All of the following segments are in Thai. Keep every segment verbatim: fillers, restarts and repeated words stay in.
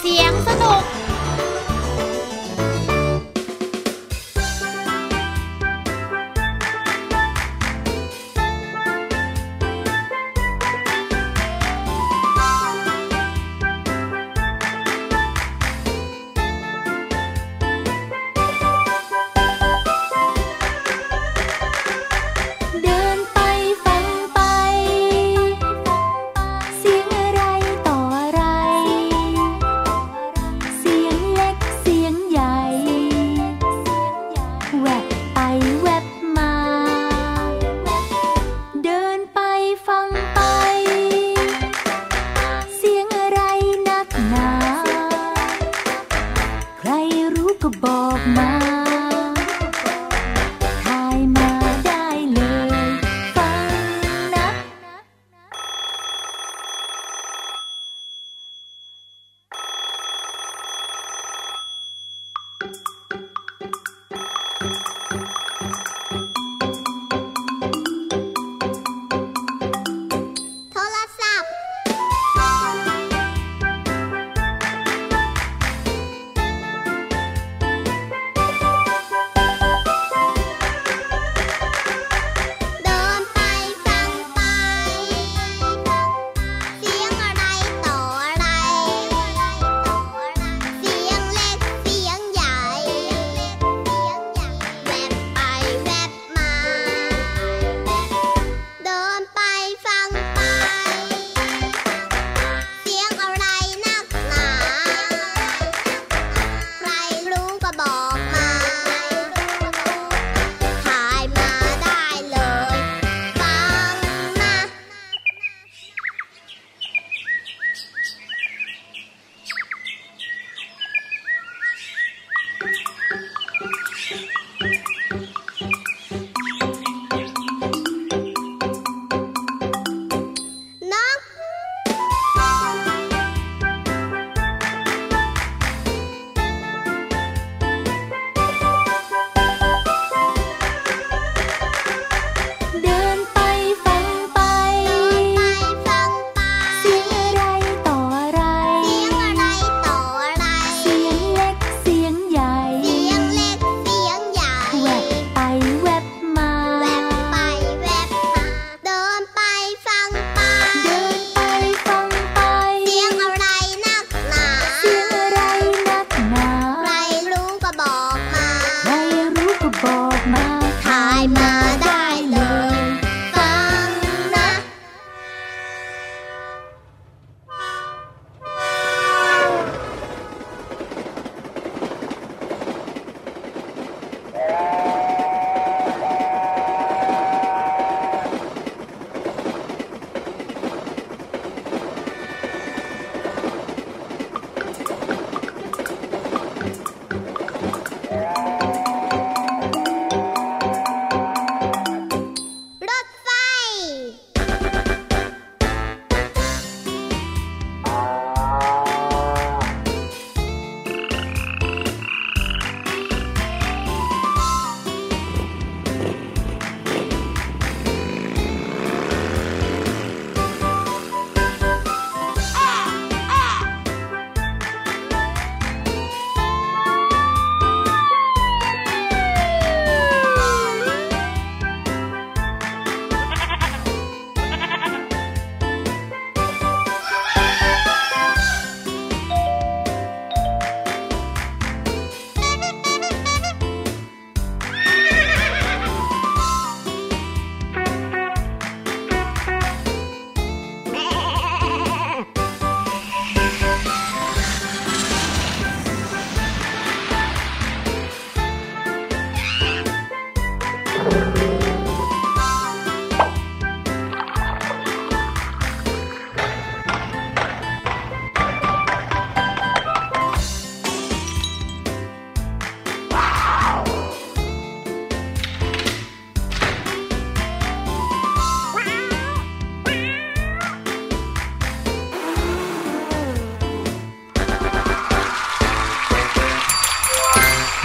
เสียงสนุก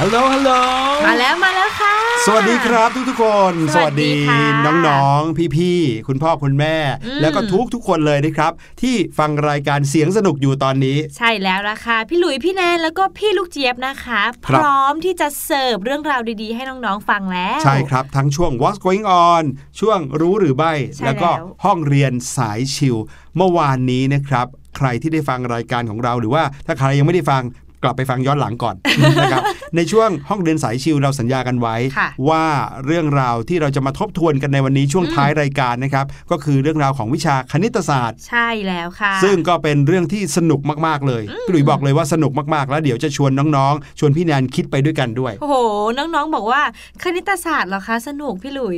ฮัลโหลฮัลโหลมาแล้วมาแล้วค่ะส สวัสดีครับทุกๆคนสวัสดีน้องๆพี่ๆคุณพ่อคุณแม่แล้วก็ทุกๆคนเลยนะครับที่ฟังรายการเสียงสนุกอยู่ตอนนี้ใช่แล้วล่ะค่ะพี่หลุยพี่แนนแล้วก็พี่ลูกเจี๊ยบนะคะพร้อมที่จะเสิร์ฟเรื่องราวดีๆให้น้องๆฟังแล้วใช่ครับทั้งช่วง What's going on ช่วงรู้หรือไม่แล้วก็ห้องเรียนสายชิลเมื่อวานนี้นะครับใครที่ได้ฟังรายการของเราหรือว่าถ้าใครยังไม่ได้ฟังกลับไปฟังย้อนหลังก่อน นะครับในช่วงห้องเรียนสายชิลเราสัญญากันไว้ ว่าเรื่องราวที่เราจะมาทบทวนกันในวันนี้ช่วงท้ายรายการนะครับก็คือเรื่องราวของวิชาคณิตศาสตร์ใช่แล้วค่ะซึ่งก็เป็นเรื่องที่สนุกมากๆเลยพี่หลุยบอกเลยว่าสนุกมากๆแล้วเดี๋ยวจะชวนน้องๆชวนพี่แนนคิดไปด้วยกันด้วยโอ้โหน้องๆบอกว่าคณิตศาสตร์เหรอคะสนุกพี่หลุย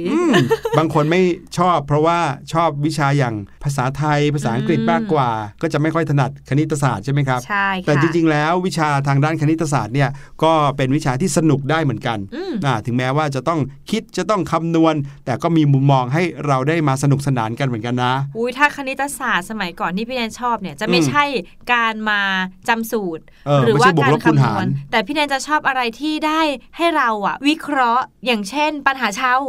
บางคนไม่ชอบเพราะว่าชอบวิชาอย่างภาษาไทยภาษาอังกฤษมากกว่าก็จะไม่ค่อยถนัดคณิตศาสตร์ใช่ไหมครับใช่ค่ะแต่จริงๆแล้ววิชาทางด้านคณิตศาสตร์เนี่ยก็เป็นวิชาที่สนุกได้เหมือนกันถึงแม้ว่าจะต้องคิดจะต้องคำนวณแต่ก็มีมุมมองให้เราได้มาสนุกสนานกันเหมือนกันนะอุ้ยถ้าคณิตศาสตร์สมัยก่อนที่พี่แนนชอบเนี่ยจะไม่ใช่การมาจำสูตรหรือว่าการคำนวณแต่พี่แนนจะชอบอะไรที่ได้ให้เราอะวิเคราะห์อย่างเช่นปัญหาชาว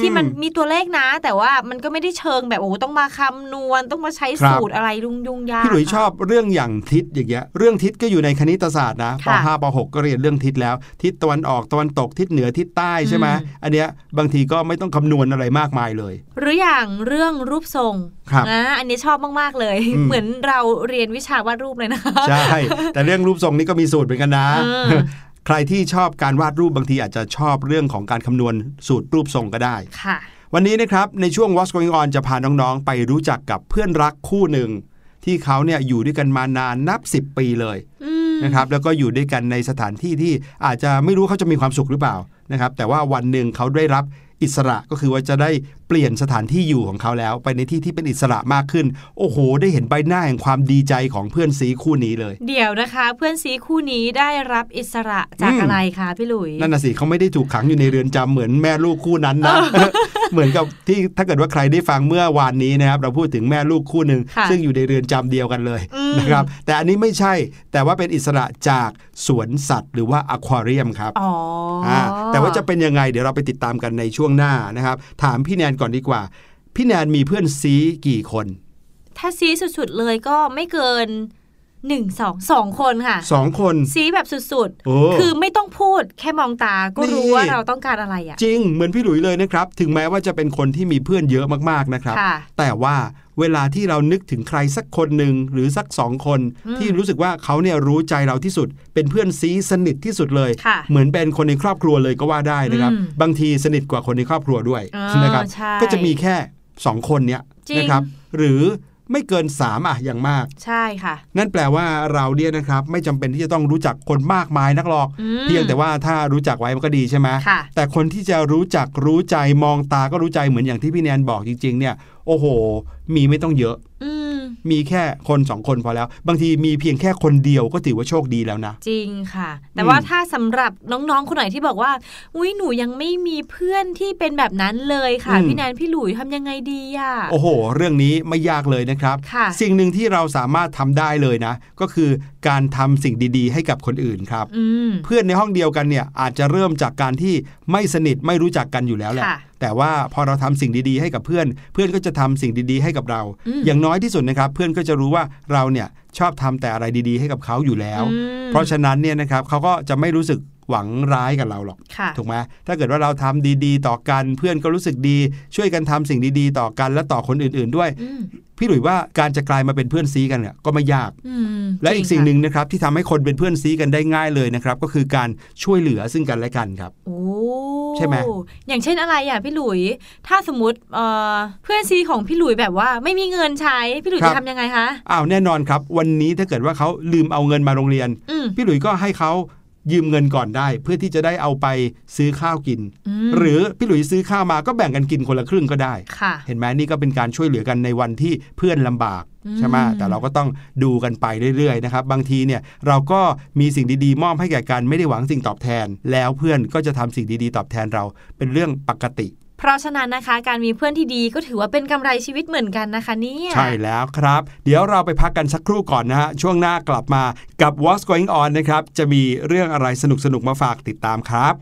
ที่มันมีตัวเลขนะแต่ว่ามันก็ไม่ได้เชิงแบบโอ้ต้องมาคำนวณต้องมาใช้สูตรอะไรยุ่งๆยากพี่หลุยชอบเรื่องอย่างทิศอย่างเงี้ยเรื่องทิศก็อยู่ในคณิตศาสตร์นะป.ห้า ป.หก ก็เรียนเรื่องทิศแล้วทิศตะวันออกตะวันตกทิศเหนือทิศใต้ใช่ไหมอันเนี้ยบางทีก็ไม่ต้องคำนวณอะไรมากมายเลยหรืออย่างเรื่องรูปทรงนะอันนี้ชอบมากๆเลยเหมือนเราเรียนวิชาวาดรูปเลยนะใช่แต่เรื่องรูปทรงนี่ก็มีสูตรเหมือนกันนะใครที่ชอบการวาดรูปบางทีอาจจะชอบเรื่องของการคำนวณสูตรรูปทรงก็ได้ค่ะวันนี้นะครับในช่วง What's going on จะพาน้องๆไปรู้จักกับเพื่อนรักคู่หนึ่งที่เขาเนี่ยอยู่ด้วยกันมานานนับสิบปีเลยนะครับแล้วก็อยู่ด้วยกันในสถานที่ที่อาจจะไม่รู้เขาจะมีความสุขหรือเปล่านะครับแต่ว่าวันหนึ่งเขาได้รับอิสระก็คือว่าจะได้เปลี่ยนสถานที่อยู่ของเขาแล้วไปในที่ที่เป็นอิสระมากขึ้นโอ้โหได้เห็นใบหน้าแห่งความดีใจของเพื่อนซีคู่นี้เลยเดี๋ยวนะคะเพื่อนซีคู่นี้ได้รับอิสระจากอะไรคะพี่หลุยนั่นน่ะสิเขาไม่ได้ถูกขังอยู่ในเรือนจำเหมือนแม่ลูกคู่นั้นนะ เหมือนกับที่ถ้าเกิดว่าใครได้ฟังเมื่อวานนี้นะครับเราพูดถึงแม่ลูกคู่หนึ่ง ซึ่งอยู่ในเรือนจำเดียวกันเลยนะครับแต่อันนี้ไม่ใช่แต่ว่าเป็นอิสระจากสวนสัตว์หรือว่าอควาเรียมครับอ๋อแต่ว่าจะเป็นยังไงเดี๋ยวเราไปติดตามกันในช่วงหน้านะครับถามพี่แนนก่อนดีกว่าพี่แนนมีเพื่อนซีกี่คนถ้าซีสุดๆเลยก็ไม่เกินหนึ่ง สอง สองคนค่ะสองคนซีแบบสุดๆคือไม่ต้องพูดแค่มองตาก็รู้ว่าเราต้องการอะไรอ่ะจริงเหมือนพี่หลุยเลยนะครับถึงแม้ว่าจะเป็นคนที่มีเพื่อนเยอะมากๆนะครับแต่ว่าเวลาที่เรานึกถึงใครสักคนหนึ่งหรือสักสองคนที่รู้สึกว่าเขาเนี่ยรู้ใจเราที่สุดเป็นเพื่อนซีสนิทที่สุดเลยเหมือนเป็นคนในครอบครัวเลยก็ว่าได้นะครับบางทีสนิทกว่าคนในครอบครัวด้วยนะครับก็จะมีแค่สองคนเนี้ยนะครับหรือไม่เกินสามอ่ะอย่างมากใช่ค่ะนั่นแปลว่าเราเนี่ยนะครับไม่จำเป็นที่จะต้องรู้จักคนมากมายนักหรอกเพียงแต่ว่าถ้ารู้จักไว้มันก็ดีใช่ไหมแต่คนที่จะรู้จักรู้ใจมองตาก็รู้ใจเหมือนอย่างที่พี่แนนบอกจริงๆเนี่ยโอ้โหมีไม่ต้องเยอะมีแค่คนสองคนพอแล้วบางทีมีเพียงแค่คนเดียวก็ถือว่าโชคดีแล้วนะจริงค่ะแต่ว่าถ้าสำหรับน้องๆคนไหนที่บอกว่าอุ้ยหนูยังไม่มีเพื่อนที่เป็นแบบนั้นเลยค่ะพี่แนนพี่หลุยทำยังไงดีอ่ะโอ้โหเรื่องนี้ไม่ยากเลยนะครับสิ่งหนึ่งที่เราสามารถทำได้เลยนะก็คือการทำสิ่งดีๆให้กับคนอื่นครับเพื่อนในห้องเดียวกันเนี่ยอาจจะเริ่มจากการที่ไม่สนิทไม่รู้จักกันอยู่แล้วแหละแต่ว่าพอเราทำสิ่งดีๆให้กับเพื่อนเพื่อนก็จะทำสิ่งดีๆให้กับเราอย่างน้อยที่สุดนะครับเพื่อนก็จะรู้ว่าเราเนี่ยชอบทำแต่อะไรดีๆให้กับเขาอยู่แล้วเพราะฉะนั้นเนี่ยนะครับเขาก็จะไม่รู้สึกหวังร้ายกับเราหรอกถูกไหมถ้าเกิดว่าเราทำดีๆต่อกันเพื่อนก็รู้สึกดีช่วยกันทำสิ่งดีๆต่อกันและต่อคนอื่นๆด้วยพี่หลุยว่าการจะกลายมาเป็นเพื่อนซีกันเนี่ยก็ไม่ยากและอีกสิ่งหนึ่งนะครับที่ทำให้คนเป็นเพื่อนซีกันได้ง่ายเลยนะครับก็คือการช่วยเหลือซึ่งกันและกันครับโอ้ใช่ไหมอย่างเช่นอะไรอ่ะพี่หลุยถ้าสมมติเอ่อเพื่อนซีของพี่หลุยแบบว่าไม่มีเงินใช้พี่หลุยจะทำยังไงคะอ้าวแน่นอนครับวันนี้ถ้าเกิดว่าเขาลืมเอาเงินมาโรงเรียนพี่หลุยก็ให้เขายืมเงินก่อนได้เพื่อที่จะได้เอาไปซื้อข้าวกินหรือพี่หลุยซื้อข้าวมาก็แบ่งกันกินคนละครึ่งก็ได้เห็นไหมนี่ก็เป็นการช่วยเหลือกันในวันที่เพื่อนลำบากใช่ไหมแต่เราก็ต้องดูกันไปเรื่อยๆนะครับบางทีเนี่ยเราก็มีสิ่งดีๆมอบให้แก่กันไม่ได้หวังสิ่งตอบแทนแล้วเพื่อนก็จะทำสิ่งดีๆตอบแทนเราเป็นเรื่องปกติเพราะฉะนั้นนะคะการมีเพื่อนที่ดีก็ถือว่าเป็นกำไรชีวิตเหมือนกันนะคะเนี่ยใช่แล้วครับเดี๋ยวเราไปพักกันสักครู่ก่อนนะฮะช่วงหน้ากลับมากับ What's Going On นะครับจะมีเรื่องอะไรสนุกๆมาฝากติดตามครับ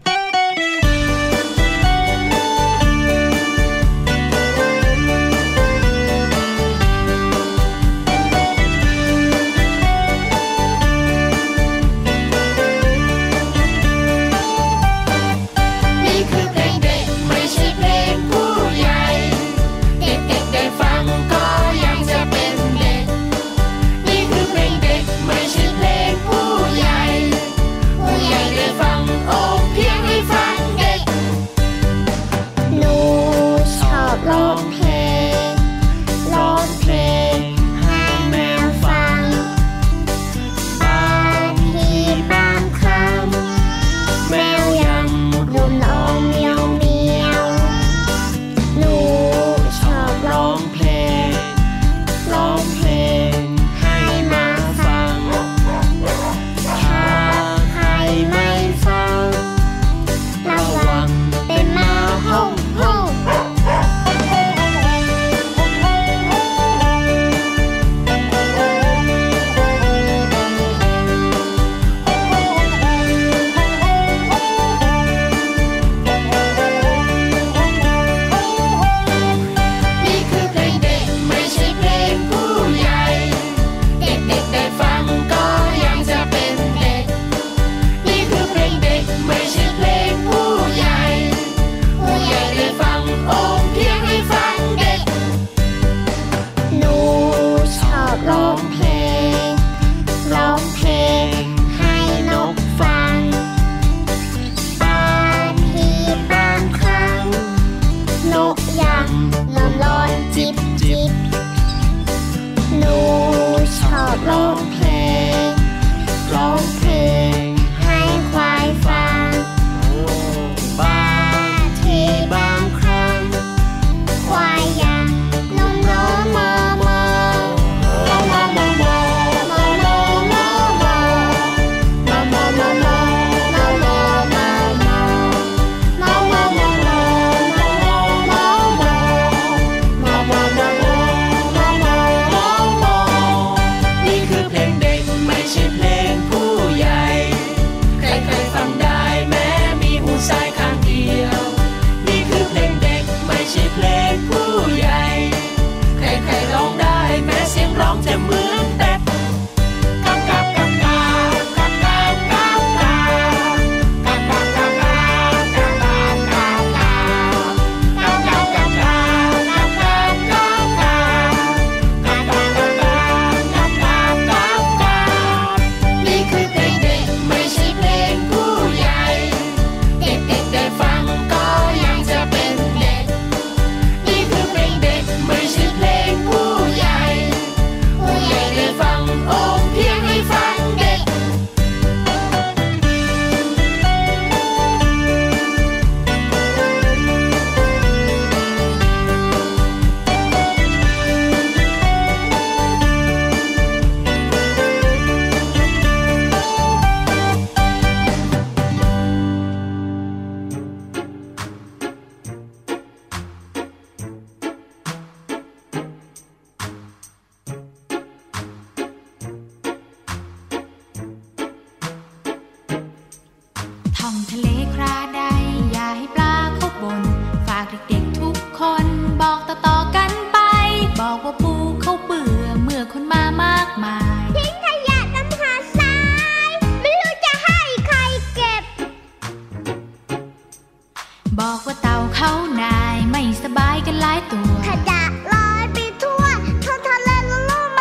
กันหลายตัวขยะลอยไปทั่วท้องทะเลรู้ไหม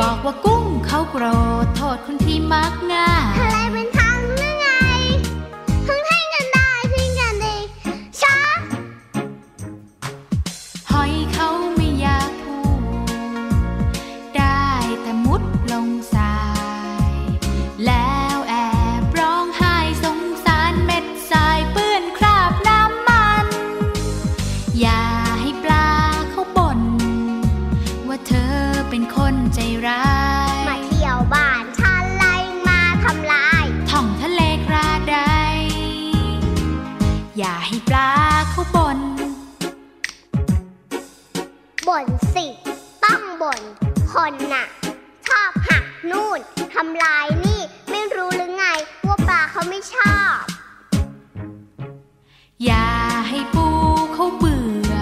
บอกว่ากุ้งเขาโกรธโทษคนที่มักง่ายทะเลเป็นทางหรือไงถึงให้กันได้ทิ้งกันเองช้าหอยเขาไม่อยากพูดได้แต่มุดลงสายแล้วแอบร้องไห้สงสารเม็ดทรายเปื้อนคราบน้ำมันอย่าให้ปลาเขาบ่นว่าเธอเป็นคนใจร้ายอย่าให้ปลาเขาบ่นบ่นสิต้องบ่นคนน่ะชอบหักนู่นทำลายนี่ไม่รู้หรือไงว่าปลาเขาไม่ชอบอย่าให้ปูเขาเบื่อ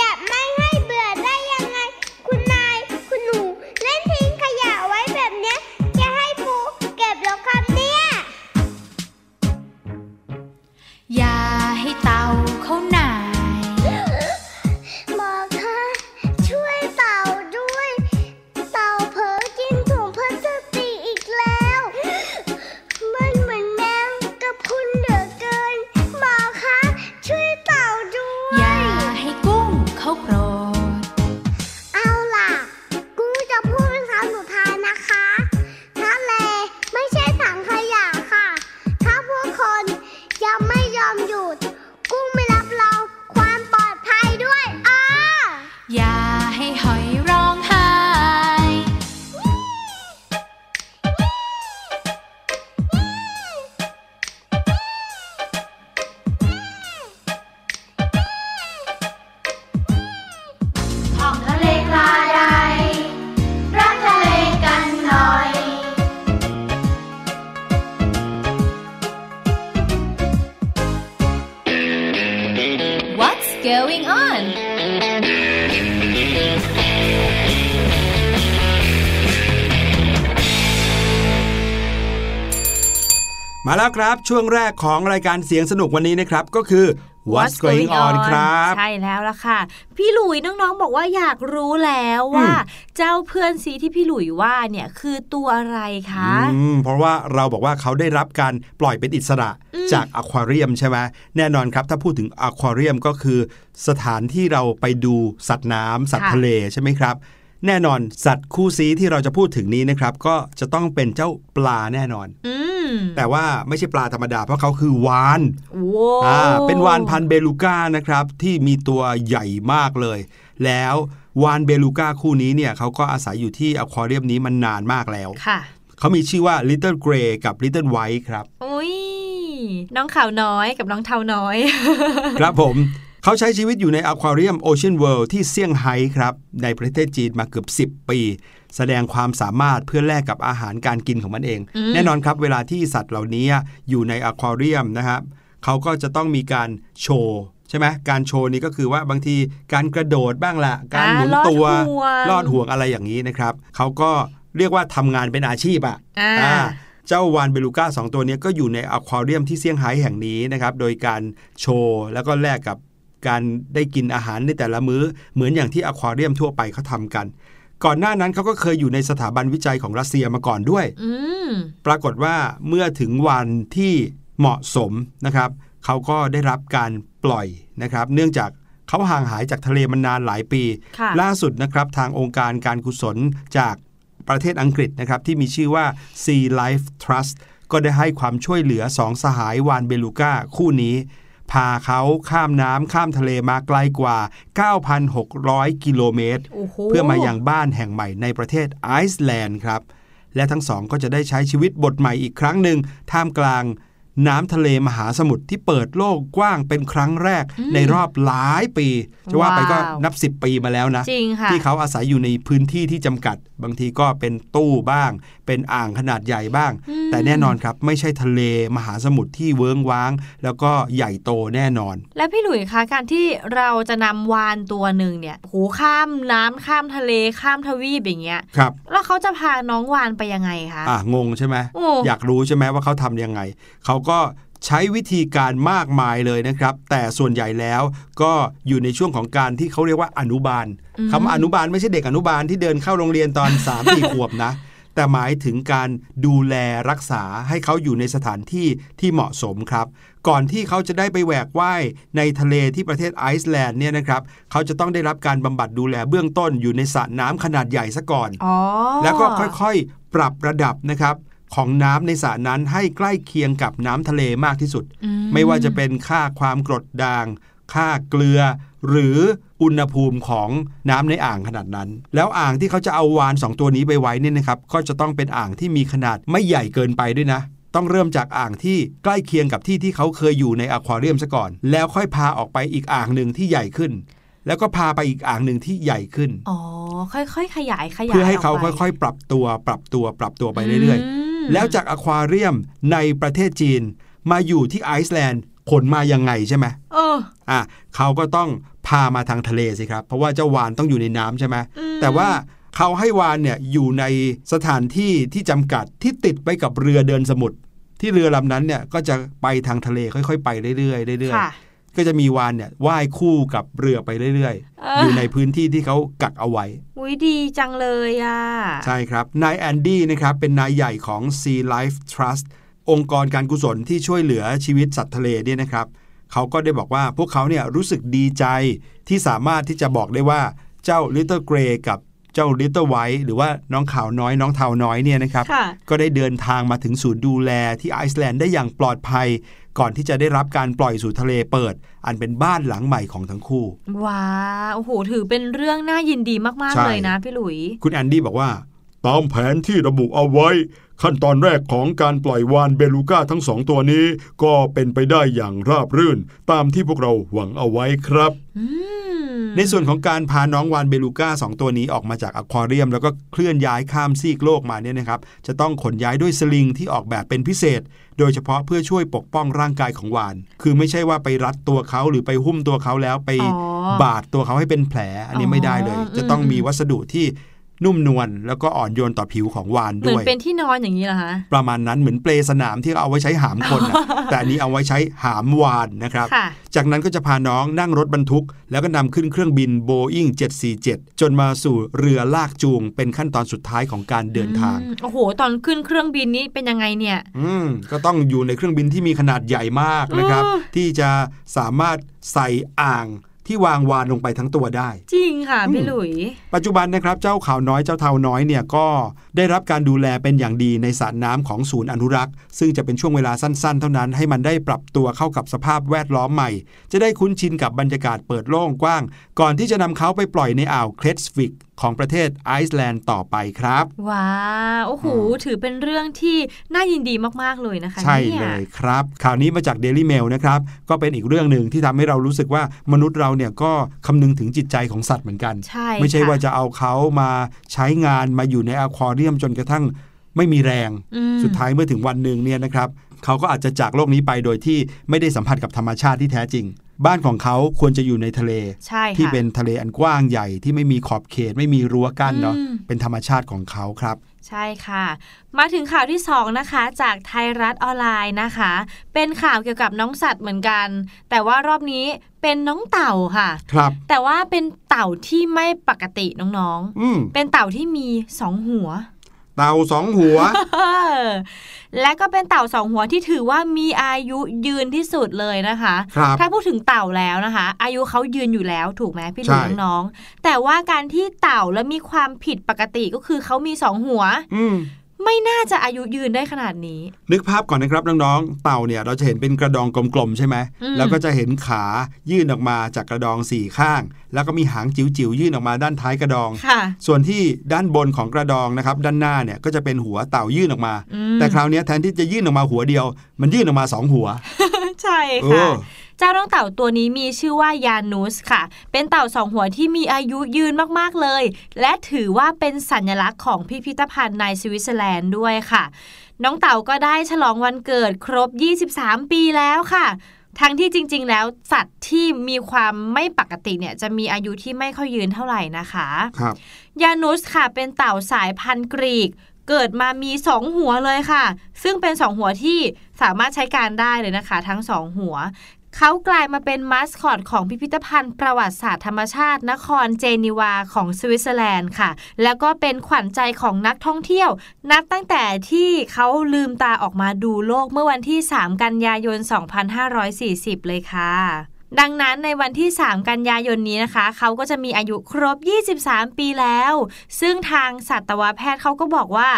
จะไม่ให้เบื่อได้ยังไงคุณนายคุณหนูเล่นทิ้งขยะไว้แบบเนี้ยจะให้ปูเก็บหรอครับอย่าให้เต่าเขาหน่ายหมอคะช่วยเต่าด้วยเต่าเผลอกินถุงพลาสติกอีกแล้วมันเหมือนแมงกะพรุนเหลือเกินหมอคะช่วยเต่าด้วยอย่าให้กุ้งเขาโกรธเอาล่ะกูจะพูดเป็นคำสุดท้ายนะคะทะเลไม่ใช่ถังขยะค่ะถ้าพวกคนยังไม่ยอมหยุดกุ้งไม่รับรองความปลอดภัยด้วยอ้ออย่าให้หอยร้องไห้ท้องทะเลคลาใดรักทะเลกันหน่อยWhat's going on?มาแล้วครับช่วงแรกของรายการเสียงสนุกวันนี้นะครับก็คือ What's going on ครับใช่แล้วล่ะค่ะพี่หลุยน้องๆบอกว่าอยากรู้แล้วว่าเจ้าเพื่อนซีที่พี่หลุยว่าเนี่ยคือตัวอะไรคะอืมเพราะว่าเราบอกว่าเขาได้รับการปล่อยเป็นอิสระจากอควาเรียมใช่ไหมแน่นอนครับถ้าพูดถึงอควาเรียมก็คือสถานที่เราไปดูสัตว์น้ำสัตว์ทะเลใช่ไหมครับแน่นอนสัตว์คู่ซีที่เราจะพูดถึงนี้นะครับก็จะต้องเป็นเจ้าปลาแน่นอนแต่ว่าไม่ใช่ปลาธรรมดาเพราะเขาคือวาฬ wow. อ่าเป็นวาฬพันธุ์เบลูก้านะครับที่มีตัวใหญ่มากเลยแล้ววาฬเบลูก้าคู่นี้เนี่ยเขาก็อาศัยอยู่ที่อควาเรียมนี้มันนานมากแล้วเขามีชื่อว่า Little Grey กับ Little White ครับอุ๊ยน้องขาวน้อยกับน้องเทาน้อย ครับผมเขาใช้ชีวิตอยู่ในอควาเรียมโอเชียนเวิลด์ที่เซี่ยงไฮ้ครับในประเทศจีนมาเกือบสิบปีแสดงความสามารถเพื่อแลกกับอาหารการกินของมันเองแน่นอนครับเวลาที่สัตว์เหล่านี้อยู่ในอควาเรียมนะครับเขาก็จะต้องมีการโชว์ใช่ไหมการโชว์นี้ก็คือว่าบางทีการกระโดดบ้างละการหมุนตัวลอดห่วงอะไรอย่างนี้นะครับเขาก็เรียกว่าทำงานเป็นอาชีพอ่ะเจ้าวาฬเบลูก้าสองตัวนี้ก็อยู่ในอควาเรียมที่เซี่ยงไฮ้แห่งนี้นะครับโดยการโชว์แล้วก็แลกกับการได้กินอาหารในแต่ละมื้อเหมือนอย่างที่อควาเรียมทั่วไปเขาทำกันก่อนหน้านั้นเขาก็เคยอยู่ในสถาบันวิจัยของรัสเซียมาก่อนด้วยปรากฏว่าเมื่อถึงวันที่เหมาะสมนะครับเขาก็ได้รับการปล่อยนะครับเนื่องจากเขาห่างหายจากทะเลมานานหลายปีล่าสุดนะครับทางองค์การการกุศลจากประเทศอังกฤษนะครับที่มีชื่อว่า Sea Life Trust ก็ได้ให้ความช่วยเหลือสองสหายวาฬเบลูก้าคู่นี้พาเขาข้ามน้ำข้ามทะเลมาไกลกว่า เก้าพันหกร้อย กิโลเมตรเพื่อมายังบ้านแห่งใหม่ในประเทศไอซ์แลนด์ครับและทั้งสองก็จะได้ใช้ชีวิตบทใหม่อีกครั้งหนึ่งท่ามกลางน้ำทะเลมหาสมุทรที่เปิดโลกกว้างเป็นครั้งแรกในรอบหลายปีจะว่าไปก็นับสิบปีมาแล้วนะที่เขาอาศัยอยู่ในพื้นที่ที่จำกัดบางทีก็เป็นตู้บ้างเป็นอ่างขนาดใหญ่บ้างแต่แน่นอนครับไม่ใช่ทะเลมหาสมุทรที่เวิ้งว้างแล้วก็ใหญ่โตแน่นอนและพี่หลุยคะการที่เราจะนำวาฬตัวหนึ่งเนี่ยโหข้ามน้ำข้ามทะเลข้ามทวีปอย่างเงี้ยครับแล้วเขาจะพาน้องวาฬไปยังไงคะอ่ะงงใช่ไหม อ, อยากรู้ใช่ไหมว่าเขาทำยังไงเขาก็ ใช้วิธีการมากมายเลยนะครับแต่ส่วนใหญ่แล้วก็อยู่ในช่วงของการที่เขาเรียกว่าอนุบาลคำว่าอนุบาลไม่ใช่เด็กอนุบาลที่เดินเข้าโรงเรียนตอน สามถึงสี่ ขวบนะแต่หมายถึงการดูแลรักษาให้เขาอยู่ในสถานที่ที่เหมาะสมครับก่อนที่เขาจะได้ไปแหวกว่ายในทะเลที่ประเทศไอซ์แลนด์เนี่ยนะครับเขาจะต้องได้รับการบำบัดดูแลเบื้องต้นอยู่ในสระน้ำขนาดใหญ่ซะก่อน oh. แล้วก็ค่อยๆปรับระดับนะครับของน้ำในสระนั้นให้ใกล้เคียงกับน้ำทะเลมากที่สุด mm. ไม่ว่าจะเป็นค่าความกรดด่างค่าเกลือหรืออุณหภูมิของน้ำในอ่างขนาดนั้นแล้วอ่างที่เขาจะเอาวาฬสองตัวนี้ไปไว้เนี่ยนะครับก็จะต้องเป็นอ่างที่มีขนาดไม่ใหญ่เกินไปด้วยนะต้องเริ่มจากอ่างที่ใกล้เคียงกับที่ที่เขาเคยอยู่ในอควาเรียมซะก่อนแล้วค่อยพาออกไปอีกอ่างนึงที่ใหญ่ขึ้นแล้วก็พาไปอีกอ่างนึงที่ใหญ่ขึ้นอ๋อค่อยๆขยายขยายเพื่อให้เขาค่อยๆปรับตัวปรับตัวปรับตัวไปเรื่อยๆแล้วจากอควาเรียมในประเทศจีนมาอยู่ที่ไอซ์แลนด์ขนมายังไงใช่ไหมเอออ่ะเขาก็ต้องพามาทางทะเลสิครับเพราะว่าเจ้าวาฬต้องอยู่ในน้ำใช่ไหมแต่ว่าเขาให้วาฬเนี่ยอยู่ในสถานที่ที่จำกัดที่ติดไปกับเรือเดินสมุทรที่เรือลำนั้นเนี่ยก็จะไปทางทะเลค่อยๆไปเรื่อยๆเรื่อยๆก็จะมีวาฬเนี่ยว่ายคู่กับเรือไปเรื่อยๆอยู่ในพื้นที่ที่เขากักเอาไว้อุ้ยดีจังเลยอ่ะใช่ครับนายแอนดี้นะครับเป็นนายใหญ่ของ Sea Life Trust องค์กรการกุศลที่ช่วยเหลือชีวิตสัตว์ทะเลเนี่ยนะครับเขาก็ได้บอกว่าพวกเขาเนี่ยรู้สึกดีใจที่สามารถที่จะบอกได้ว่าเจ้า Little Grey กับเจ้า Little White หรือว่าน้องขาวน้อยน้องเทาน้อยเนี่ยนะครับก็ได้เดินทางมาถึงศูนย์ดูแลที่ไอซ์แลนด์ได้อย่างปลอดภัยก่อนที่จะได้รับการปล่อยสู่ทะเลเปิดอันเป็นบ้านหลังใหม่ของทั้งคู่ว้าวโอ้โหถือเป็นเรื่องน่ายินดีมากๆเลยนะพี่หลุยคุณแอนดี้บอกว่าตามแผนที่ระบุเอาไว้ขั้นตอนแรกของการปล่อยวาฬเบลูก้าทั้งสองตัวนี้ก็เป็นไปได้อย่างราบรื่นตามที่พวกเราหวังเอาไว้ครับในส่วนของการพาน้องวาฬเบลูก้าสองตัวนี้ออกมาจากอควาเรียมแล้วก็เคลื่อนย้ายข้ามซีกโลกมาเนี่ยนะครับจะต้องขนย้ายด้วยสลิงที่ออกแบบเป็นพิเศษโดยเฉพาะเพื่อช่วยปกป้องร่างกายของวาฬคือไม่ใช่ว่าไปรัดตัวเขาหรือไปหุ้มตัวเขาแล้วไปบาดตัวเขาให้เป็นแผลอันนี้ไม่ได้เลยจะต้องมีวัสดุที่นุ่มนวลแล้วก็อ่อนโยนต่อผิวของวาฬด้วยเหมือนเป็นที่นอนอย่างนี้เหรอคะประมาณนั้นเหมือนเปลสนามที่เอาไว้ใช้หามคน แต่อันนี้เอาไว้ใช้หามวาฬนะครับ จากนั้นก็จะพาน้องนั่งรถบรรทุกแล้วก็นำขึ้นเครื่องบิน Boeing เจ็ดสี่เจ็ดจนมาสู่เรือลากจูงเป็นขั้นตอนสุดท้ายของการเดินทางโอ้โหตอนขึ้นเครื่องบินนี้เป็นยังไงเนี่ยอืมก็ต้องอยู่ในเครื่องบินที่มีขนาดใหญ่มากนะครับที่จะสามารถใส่อ่างที่วางวาฬลงไปทั้งตัวได้จริงค่ะพี่หลุยปัจจุบันนะครับเจ้าขาวน้อยเจ้าเทาน้อยเนี่ยก็ได้รับการดูแลเป็นอย่างดีในสระน้ำของศูนย์อนุรักษ์ซึ่งจะเป็นช่วงเวลาสั้นๆเท่านั้นให้มันได้ปรับตัวเข้ากับสภาพแวดล้อมใหม่จะได้คุ้นชินกับบรรยากาศเปิดโล่งกว้างก่อนที่จะนำเขาไปปล่อยในอ่าวเคลสวิกของประเทศไอซ์แลนด์ต่อไปครับว้าวโอ้โหถือเป็นเรื่องที่น่ายินดีมากๆเลยนะคะใช่เลยครับข่าวนี้มาจาก Daily Mail นะครับก็เป็นอีกเรื่องหนึ่งที่ทำให้เรารู้สึกว่ามนุษย์เราเนี่ยก็คำนึงถึงจิตใจของสัตว์เหมือนกันไม่ใช่ว่าจะเอาเขามาใช้งานมาอยู่ในอควาเรียมจนกระทั่งไม่มีแรงสุดท้ายเมื่อถึงวันหนึ่งเนี่ยนะครับเขาก็อาจจะจากโลกนี้ไปโดยที่ไม่ได้สัมผัสกับธรรมชาติที่แท้จริงบ้านของเขาควรจะอยู่ในทะเลที่เป็นทะเลอันกว้างใหญ่ที่ไม่มีขอบเขตไม่มีรั้วกั้นเนาะเป็นธรรมชาติของเขาครับใช่ค่ะมาถึงข่าวที่สองนะคะจากไทยรัฐออนไลน์นะคะเป็นข่าวเกี่ยวกับน้องสัตว์เหมือนกันแต่ว่ารอบนี้เป็นน้องเต่าค่ะครับแต่ว่าเป็นเต่าที่ไม่ปกติน้องๆเป็นเต่าที่มีสองหัวเต่าสองหัว และก็เป็นเต่าสองหัวที่ถือว่ามีอายุยืนที่สุดเลยนะคะถ้าพูดถึงเต่าแล้วนะคะอายุเขายืนอยู่แล้วถูกไหมพี่หลุยน้องแต่ว่าการที่เต่าแล้วมีความผิดปกติก็คือเขามีสองหัวไม่น่าจะอายุยืนได้ขนาดนี้นึกภาพก่อนนะครับน้องๆเต่าเนี่ยเราจะเห็นเป็นกระดองกลมๆใช่ไหมแล้วก็จะเห็นขายื่นออกมาจากกระดองสี่ข้างแล้วก็มีหางจิ๋วๆยื่นออกมาด้านท้ายกระดองส่วนที่ด้านบนของกระดองนะครับด้านหน้าเนี่ยก็จะเป็นหัวเต่ายื่นออกมาแต่คราวนี้แทนที่จะยื่นออกมาหัวเดียวมันยื่นออกมาสองหัว ใช่ค่ะเจ้าน้องเต่าตัวนี้มีชื่อว่ายานูสค่ะเป็นเต่าสองหัวที่มีอายุยืนมากๆเลยและถือว่าเป็นสัญลักษณ์ของพิพิธภัณฑ์ในสวิตเซอร์แลนด์ด้วยค่ะน้องเต่าก็ได้ฉลองวันเกิดครบยี่สิบสามปีแล้วค่ะทั้งที่จริงๆแล้วสัตว์ที่มีความไม่ปกติเนี่ยจะมีอายุที่ไม่ค่อยยืนเท่าไหร่นะคะครับยานูสค่ะเป็นเต่าสายพันธุ์กรีก เกิดมามีสองหัวเลยค่ะซึ่งเป็นสองหัวที่สามารถใช้การได้เลยนะคะทั้งสองหัวเขากลายมาเป็นมาสคอตของพิพิธภัณฑ์ประวัติศาสตร์ธรรมชาตินครเจนีวาของสวิตเซอร์แลนด์ค่ะแล้วก็เป็นขวัญใจของนักท่องเที่ยวนับตั้งแต่ที่เขาลืมตาออกมาดูโลกเมื่อวันที่สามกันยายนสองพันห้าร้อยสี่สิบเลยค่ะดังนั้นในวันที่สามกันยายนนี้นะคะเขาก็จะมีอายุครบยี่สิบสามปีแล้วซึ่งทางสัตวแพทย์เขาก็บอกว่า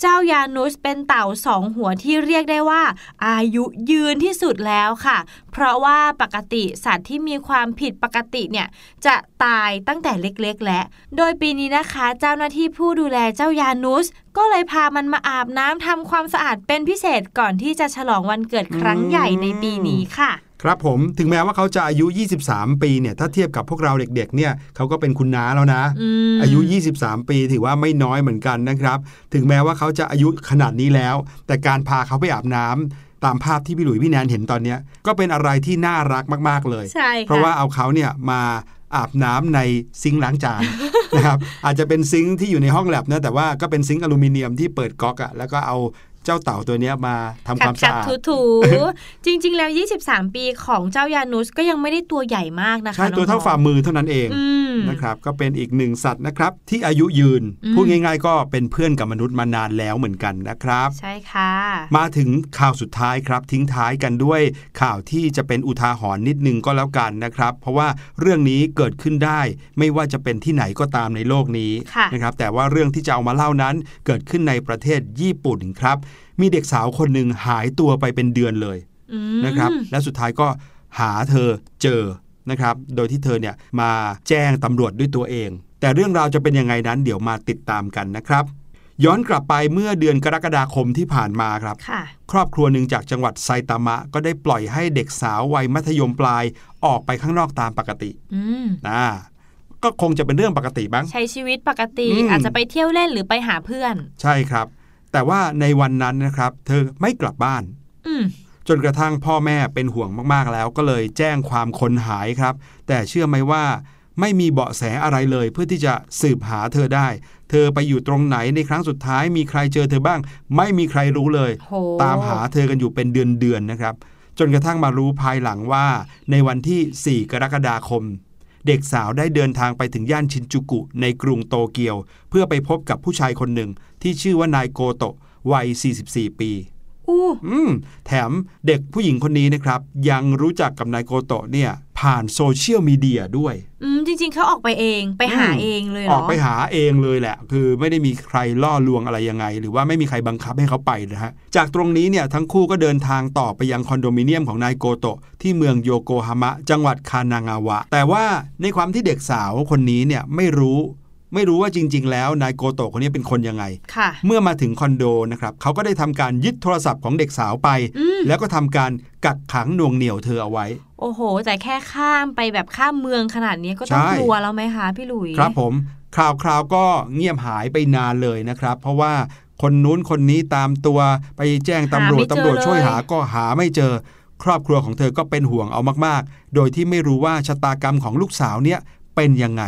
เจ้ายานุสเป็นเต่าสองหัวที่เรียกได้ว่าอายุยืนที่สุดแล้วค่ะเพราะว่าปกติสัตว์ที่มีความผิดปกติเนี่ยจะตายตั้งแต่เล็กๆและโดยปีนี้นะคะเจ้าหน้าที่ผู้ดูแลเจ้ายานุสก็เลยพามันมาอาบน้ำทำความสะอาดเป็นพิเศษก่อนที่จะฉลองวันเกิดครั้งใหญ่ในปีนี้ค่ะครับผมถึงแม้ว่าเขาจะอายุยี่สิบสามปีเนี่ยถ้าเทียบกับพวกเราเด็กๆเนี่ยเขาก็เป็นคุณน้าแล้วนะ อ, อายุยี่สิบสามปีถือว่าไม่น้อยเหมือนกันนะครับถึงแม้ว่าเขาจะอายุขนาดนี้แล้วแต่การพาเขาไปอาบน้ำตามภาพที่พี่หลุยพี่แนนเห็นตอนนี้ก็เป็นอะไรที่น่ารักมากๆเลยเพราะว่าเอาเขาเนี่ยมาอาบน้ำในซิงค์ล้างจาน นะครับอาจจะเป็นซิงค์ที่อยู่ในห้องแลบนะแต่ว่าก็เป็นซิงค์อลูมิเนียมที่เปิดก๊อกอะแล้วก็เอาเจ้าเต่าตัวนี้มาทำความสะอาดถูๆจริงๆแล้วยี่สิบสามปีของเจ้ายานุสก็ยังไม่ได้ตัวใหญ่มากนะคะใช่ตัวเท่าฝ่ามือเท่านั้นเองนะครับก็เป็นอีกหนึ่งสัตว์นะครับที่อายุยืนพูดง่ายๆก็เป็นเพื่อนกับมนุษย์มานานแล้วเหมือนกันนะครับใช่ค่ะมาถึงข่าวสุดท้ายครับทิ้งท้ายกันด้วยข่าวที่จะเป็นอุทาหรณ์นิดนึงก็แล้วกันนะครับเพราะว่าเรื่องนี้เกิดขึ้นได้ไม่ว่าจะเป็นที่ไหนก็ตามในโลกนี้นะครับแต่ว่าเรื่องที่จะเอามาเล่านั้นเกิดขึ้นในประเทศญี่ปุ่นครับมีเด็กสาวคนหนึ่งหายตัวไปเป็นเดือนเลยนะครับและสุดท้ายก็หาเธอเจอนะครับโดยที่เธอเนี่ยมาแจ้งตำรวจด้วยตัวเองแต่เรื่องราวจะเป็นยังไงนั้นเดี๋ยวมาติดตามกันนะครับย้อนกลับไปเมื่อเดือนกรกฎาคมที่ผ่านมาครับครอบครัวหนึ่งจากจังหวัดไซตามะก็ได้ปล่อยให้เด็กสาววัยมัธยมปลายออกไปข้างนอกตามปกตินะก็คงจะเป็นเรื่องปกติบ้างใช้ชีวิตปกติ อ, อาจจะไปเที่ยวเล่นหรือไปหาเพื่อนใช่ครับแต่ว่าในวันนั้นนะครับเธอไม่กลับบ้านจนกระทั่งพ่อแม่เป็นห่วงมากๆแล้วก็เลยแจ้งความคนหายครับแต่เชื่อไหมว่าไม่มีเบาะแสอะไรเลยเพื่อที่จะสืบหาเธอได้เธอไปอยู่ตรงไหนในครั้งสุดท้ายมีใครเจอเธอบ้างไม่มีใครรู้เลย oh. ตามหาเธอกันอยู่เป็นเดือนๆนะครับจนกระทั่งมารู้ภายหลังว่าในวันที่สี่กรกฎาคมเด็กสาวได้เดินทางไปถึงย่านชินจูกุในกรุงโตเกียวเพื่อไปพบกับผู้ชายคนหนึ่งที่ชื่อว่านายโกโตะวัยสี่สิบสี่ปีอืมแถมเด็กผู้หญิงคนนี้นะครับยังรู้จักกับนายโกโตะเนี่ยผ่านโซเชียลมีเดียด้วยอืมจริงๆเขาออกไปเองไปหาเองเลยเหรอออกไปหาเองเลยแหละคือไม่ได้มีใครล่อลวงอะไรยังไงหรือว่าไม่มีใครบังคับให้เขาไปนะฮะจากตรงนี้เนี่ยทั้งคู่ก็เดินทางต่อไปยังคอนโดมิเนียมของนายโกโตะที่เมืองโยโกฮาม่าจังหวัดคานางาวะแต่ว่าในความที่เด็กสาวคนนี้เนี่ยไม่รู้ไม่รู้ว่าจริงๆแล้วนายโกโตะคนนี้เป็นคนยังไงเมื่อมาถึงคอนโดนะครับเขาก็ได้ทำการยึดโทรศัพท์ของเด็กสาวไปแล้วก็ทำการกักขังหน่วงเหนี่ยวเธอเอาไว้โอ้โหแต่แค่ข้ามไปแบบข้ามเมืองขนาดนี้ก็ต้องกลัวแล้วไหมคะพี่หลุยครับผมคราวๆก็เงียบหายไปนานเลยนะครับเพราะว่าคนนู้นคนนี้ตามตัวไปแจ้งตำรวจตำรวจช่วยหาก็หาไม่เจอครอบครัวของเธอก็เป็นห่วงเอามากๆโดยที่ไม่รู้ว่าชะตากรรมของลูกสาวเนี่ยเป็นยังไง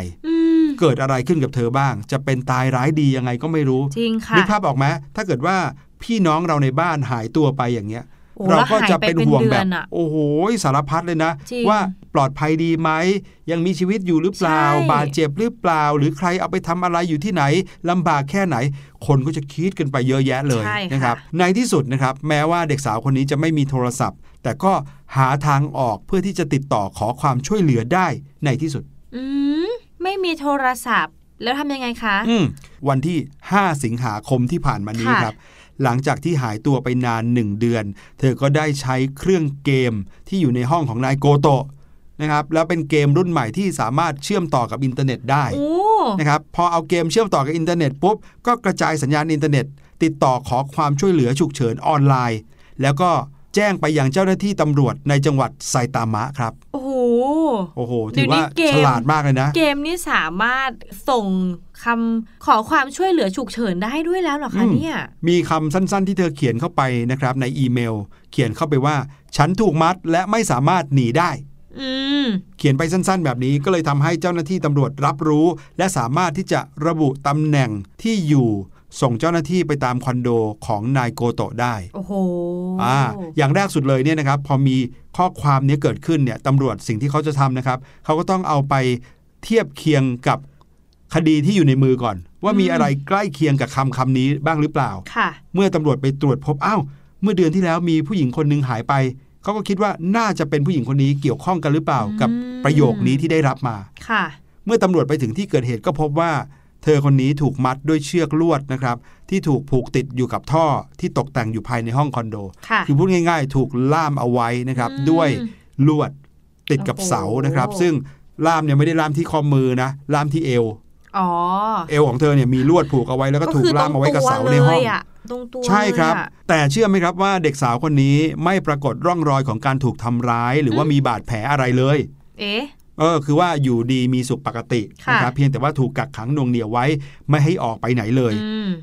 เกิดอะไรขึ้นกับเธอบ้างจะเป็นตายร้ายดียังไงก็ไม่รู้จริงค่ะนึกภาพออกไหมถ้าเกิดว่าพี่น้องเราในบ้านหายตัวไปอย่างเงี้ยเราก็จะเป็นห่วงแบบโอ้โหสารพัดเลยนะว่าปลอดภัยดีไหมยังมีชีวิตอยู่หรือเปล่าบาดเจ็บหรือเปล่าหรือใครเอาไปทำอะไรอยู่ที่ไหนลำบากแค่ไหนคนก็จะคิดกันไปเยอะแยะเลยนะครับในที่สุดนะครับแม้ว่าเด็กสาวคนนี้จะไม่มีโทรศัพท์แต่ก็หาทางออกเพื่อที่จะติดต่อขอความช่วยเหลือได้ในที่สุดไม่มีโทรศัพท์แล้วทำยังไงคะวันที่ห้าสิงหาคมที่ผ่านมานี้ครับหลังจากที่หายตัวไปนานหนึ่งเดือนเธอก็ได้ใช้เครื่องเกมที่อยู่ในห้องของนายโกโตะนะครับแล้วเป็นเกมรุ่นใหม่ที่สามารถเชื่อมต่อกับอินเทอร์เน็ตได้นะครับพอเอาเกมเชื่อมต่อกับอินเทอร์เน็ตปุ๊บก็กระจายสัญญาณอินเทอร์เน็ตติดต่อขอความช่วยเหลือฉุกเฉินออนไลน์แล้วก็แจ้งไปยังเจ้าหน้าที่ตำรวจในจังหวัดไซตามะครับโอ้โหโอ้โหถือว่าฉลาดมากเลยนะเกมนี่สามารถส่งคำขอความช่วยเหลือฉุกเฉินได้ด้วยแล้วเหรอคะเนี่ยมีคำสั้นๆที่เธอเขียนเข้าไปนะครับในอีเมลเขียนเข้าไปว่าฉันถูกมัดและไม่สามารถหนีได้เขียนไปสั้นๆแบบนี้ก็เลยทำให้เจ้าหน้าที่ตำรวจรับรู้และสามารถที่จะระบุตำแหน่งที่อยู่ ส่งเจ้าหน้าที่ไปตามคอนโดของนายโกโตะได้โอ้โหอ่าอย่างแรกสุดเลยเนี่ยนะครับพอมีข้อความนี้เกิดขึ้นเนี่ยตำรวจสิ่งที่เขาจะทำนะครับเขาก็ต้องเอาไปเทียบเคียงกับคดีที่อยู่ในมือก่อนว่ามีอะไรใกล้เคียงกับคำคำนี้บ้างหรือเปล่าเมื่อตำรวจไปตรวจพบอ้าวเมื่อเดือนที่แล้วมีผู้หญิงคนนึงหายไปเขาก็คิดว่าน่าจะเป็นผู้หญิงคนนี้เกี่ยวข้องกันหรือเปล่ากับประโยคนี้ที่ได้รับมาเมื่อตำรวจไปถึงที่เกิดเหตุก็พบว่าเธอคนนี้ถูกมัดด้วยเชือกลวดนะครับที่ถูกผูกติดอยู่กับท่อที่ตกแต่งอยู่ภายในห้องคอนโดคือพูดง่ายๆถูกล่ามเอาไว้นะครับด้วยลวดติดกับเสานะครับซึ่งล่ามเนี่ยไม่ได้ล่ามที่ข้อมือนะล่ามที่เอวอ๋อเอวของเธอเนี่ยมีลวดผูกเอาไว้แล้วก็ถูกล่ามเอาไว้กับเสาในห้องใช่ครับแต่เชื่อไหมครับว่าเด็กสาวคนนี้ไม่ปรากฏร่องรอยของการถูกทำร้ายหรือว่ามีบาดแผลอะไรเลยเอ๊ะเออคือว่าอยู่ดีมีสุขปกตินะครับเพียงแต่ว่าถูกกักขังหน่วงเหนี่ยวไว้ไม่ให้ออกไปไหนเลย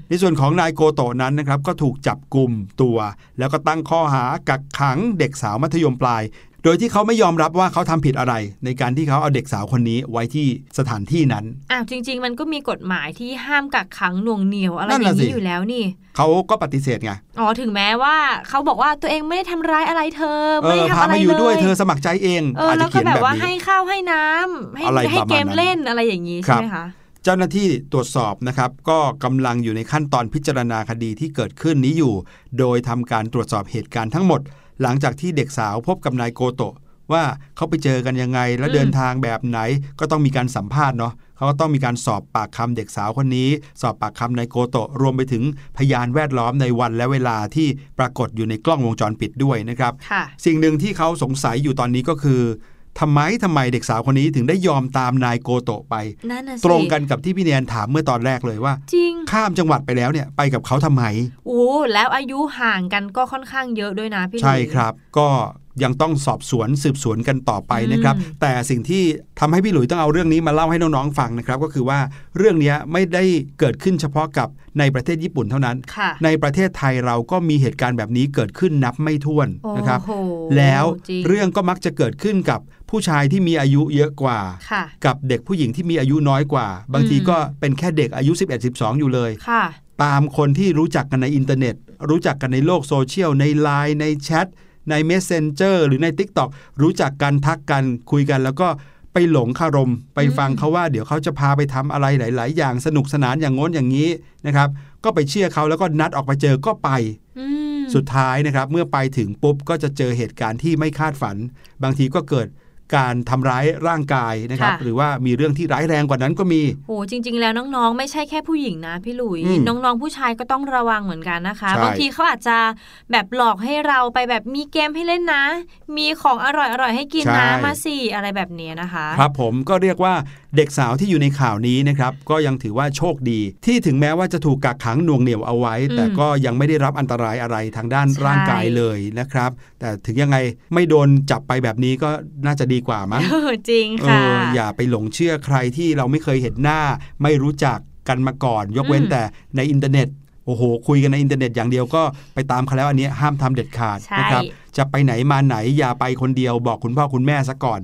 ในส่วนของนายโกโตะนั้นนะครับก็ถูกจับกุมตัวแล้วก็ตั้งข้อหากักขังเด็กสาวมัธยมปลายโดยที่เขาไม่ยอมรับว่าเขาทำผิดอะไรในการที่เขาเอาเด็กสาวคนนี้ไว้ที่สถานที่นั้นอ้าวจริงๆมันก็มีกฎหมายที่ห้ามกักขังหน่วงเหนี่ยวอะไรอย่างนี้อยู่แล้วนี่เขาก็ปฏิเสธไงอ๋อถึงแม้ว่าเขาบอกว่าตัวเองไม่ได้ทำร้ายอะไรเธอไม่ได้ทำอะไรเลยพามาอยู่ด้วยเธอสมัครใจเองอาจจะเขียนแบบว่าให้ข้าวให้น้ำให้ให้เกมเล่นอะไรอย่างนี้ใช่ไหมคะเจ้าหน้าที่ตรวจสอบนะครับก็กำลังอยู่ในขั้นตอนพิจารณาคดีที่เกิดขึ้นนี้อยู่โดยทำการตรวจสอบเหตุการณ์ทั้งหมดหลังจากที่เด็กสาวพบกับนายโกโตะว่าเขาไปเจอกันยังไงและเดินทางแบบไหนก็ต้องมีการสัมภาษณ์เนาะเขาก็ต้องมีการสอบปากคำเด็กสาวคนนี้สอบปากคำนายโกโตะรวมไปถึงพยานแวดล้อมในวันและเวลาที่ปรากฏอยู่ในกล้องวงจรปิดด้วยนะครับสิ่งหนึ่งที่เขาสงสัยอยู่ตอนนี้ก็คือทำไมทำไมเด็กสาวคนนี้ถึงได้ยอมตามนายโกโตะไปตรงกันกับที่พี่แนนถามเมื่อตอนแรกเลยว่าข้ามจังหวัดไปแล้วเนี่ยไปกับเขาทำไมโอ้แล้วอายุห่างกันก็ค่อนข้างเยอะด้วยนะพี่ใช่ครับก็ยังต้องสอบสวนสืบสวนกันต่อไปนะครับแต่สิ่งที่ทำให้พี่หลุยต้องเอาเรื่องนี้มาเล่าให้น้องๆฟังนะครับก็คือว่าเรื่องนี้ไม่ได้เกิดขึ้นเฉพาะกับในประเทศญี่ปุ่นเท่านั้นในประเทศไทยเราก็มีเหตุการณ์แบบนี้เกิดขึ้นนับไม่ถ้วนนะครับแล้วเรื่องก็มักจะเกิดขึ้นกับผู้ชายที่มีอายุเยอะกว่ากับเด็กผู้หญิงที่มีอายุน้อยกว่าบางทีก็เป็นแค่เด็กอายุ สิบเอ็ด สิบสอง อยู่เลยตามคนที่รู้จักกันในอินเทอร์เน็ตรู้จักกันในโลกโซเชียลใน ไลน์ ในแชทใน Messenger หรือใน TikTok รู้จักกันทักกันคุยกันแล้วก็ไปหลงคารมไปฟังเขาว่าเดี๋ยวเขาจะพาไปทำอะไรหลายๆอย่างสนุกสนานอย่างโน้นอย่างนี้นะครับก็ไปเชื่อเขาแล้วก็นัดออกไปเจอก็ไปสุดท้ายนะครับเมื่อไปถึงปุ๊บก็จะเจอเหตุการณ์ที่ไม่คาดฝันบางทีก็เกิดการทำร้ายร่างกายนะครับหรือว่ามีเรื่องที่ร้ายแรงกว่านั้นก็มีโอ้จริงๆแล้วน้องๆไม่ใช่แค่ผู้หญิงนะพี่หลุยน้องๆผู้ชายก็ต้องระวังเหมือนกันนะคะบางทีเขาอาจจะแบบหลอกให้เราไปแบบมีเกมให้เล่นนะมีของอร่อยๆให้กินนะมาสิอะไรแบบนี้นะคะครับผมก็เรียกว่าเด็กสาวที่อยู่ในข่าวนี้นะครับก็ยังถือว่าโชคดีที่ถึงแม้ว่าจะถูกกักขังหน่วงเหนี่ยวเอาไว้แต่ก็ยังไม่ได้รับอันตรายอะไรทางด้านร่างกายเลยนะครับแต่ถึงยังไงไม่โดนจับไปแบบนี้ก็น่าจะดีกว่ามั้งจริงค่ะ อ, อย่าไปหลงเชื่อใครที่เราไม่เคยเห็นหน้าไม่รู้จักกันมาก่อนยกเว้นแต่ในอินเทอร์เน็ตโอ้โหคุยกันในอินเทอร์เน็ตอย่างเดียวก็ไปตามเขาแล้วอันนี้ห้ามทำเด็ดขาดนะครับจะไปไหนมาไหนอย่าไปคนเดียวบอกคุณพ่อคุณแม่ซะก่อน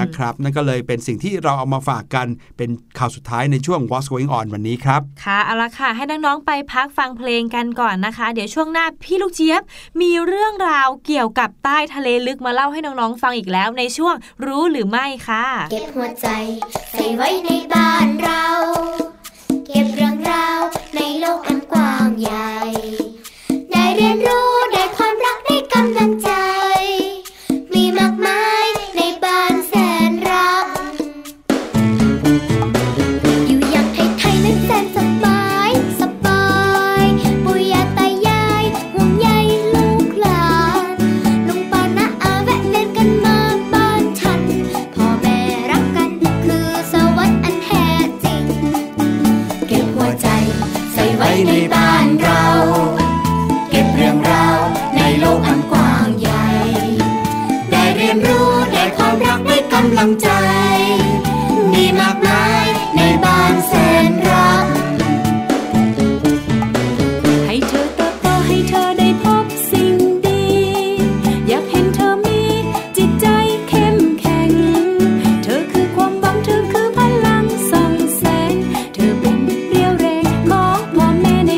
นะครับนั่นก็เลยเป็นสิ่งที่เราเอามาฝากกันเป็นข่าวสุดท้ายในช่วง What's Going On วันนี้ครับค่ะเอาละค่ะให้น้องๆไปพักฟังเพลงกันก่อนนะคะเดี๋ยวช่วงหน้าพี่ลูกเจี๊ยบมีเรื่องราวเกี่ยวกับใต้ทะเลลึกมาเล่าให้น้องๆฟังอีกแล้วในช่วงรู้หรือไม่ค่ะเก็บหัวใจใส่ไว้ในบ้านเราเก็บเรื่องราวในโลกอันกว้างใหญ่ได้เรียนรู้ได้ความรักได้กำลังใจมีมากมายในบ้านแสนรักอยู่อย่างไทยๆนั้นแสนสบายสบายปู่ย่าตายายห่วงใยลูกหลานลุงป้าน้าอาแวะเวียนกันมาบ้านฉันพ่อแม่รักกันคือสวรรค์อันแท้จริงเก็บหัวใจใส่ไว้ในบ้านเรากำลังใจมีมากมายในบ้านแสนรักให้เธอเติบโตให้เธอได้พบสิ่งดีอยากเห็นเธอมีจิตใจเข้มแข็งเธอคือความหวังเธอคือพลังส่องแสงเธอเป็นเรี่ยวแรงของพ่อแม่ใน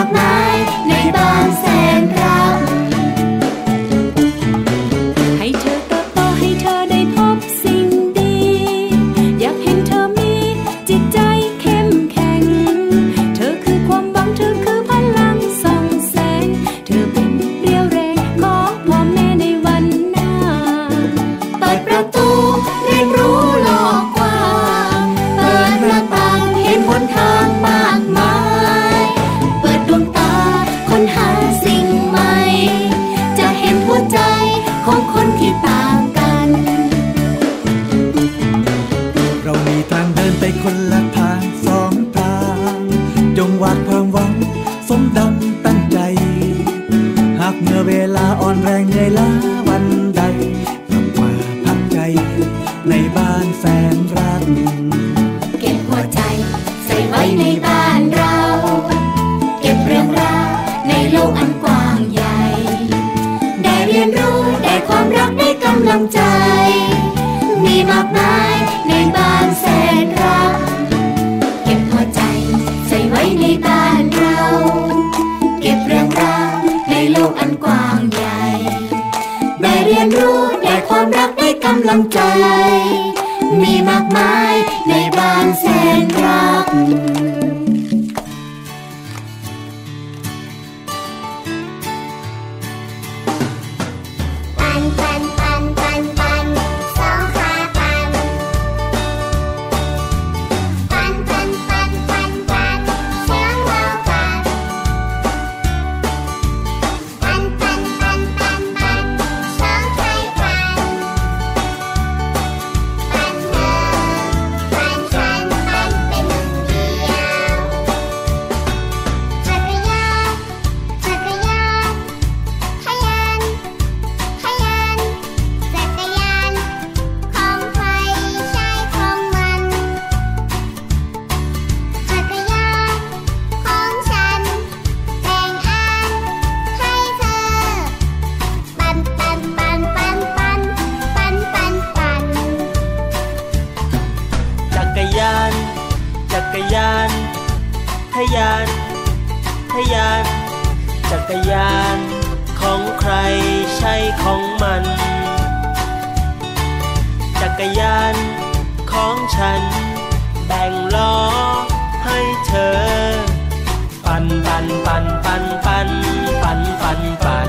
ากมายในบางแสนรักให้เธอเติบโตให้เธอได้พบสิ่งดีอยากเห็นเธอมีจิตใจเข้มแข็งเธอคือความหวังเธอคือพลังส่องแสงเธอเป็นเรี่ยวแรงของพ่อแม่ในวันหน้าเปิดประตูเรียนรู้โลกกว้างเปิดหน้าต่างเห็นหนทางมากมายของคนที่ต่างกันเรามีทางเดินไปคนละทางสองทางจงวาดความหวังสมดังตั้งใจหากเมื่อเวลาอ่อนแรงเหนื่อยล้าวันใดกลับมาพักใจในบ้านแสนรักเก็บหัวใจใส่ไว้ในบ้านเราเก็บเรื่องราวในโลกอันกว้างใหญ่ได้เรียนรู้ความรักได้กำลังใจมีมากมายในบ้านแสนรักเก็บหัวใจใส่ไว้ในบ้านเราเก็บเรื่องราวในโลกอันกว้างใหญ่ได้เรียนรู้ได้ความรักได้กำลังใจมีมากมายในบ้านแสนรักจักรยานของใครใช่ของมันจักรยานของฉันแบ่งล้อให้เธอปั่นปั่นปั่นปั่นปั่นปั่นปั่นปั่น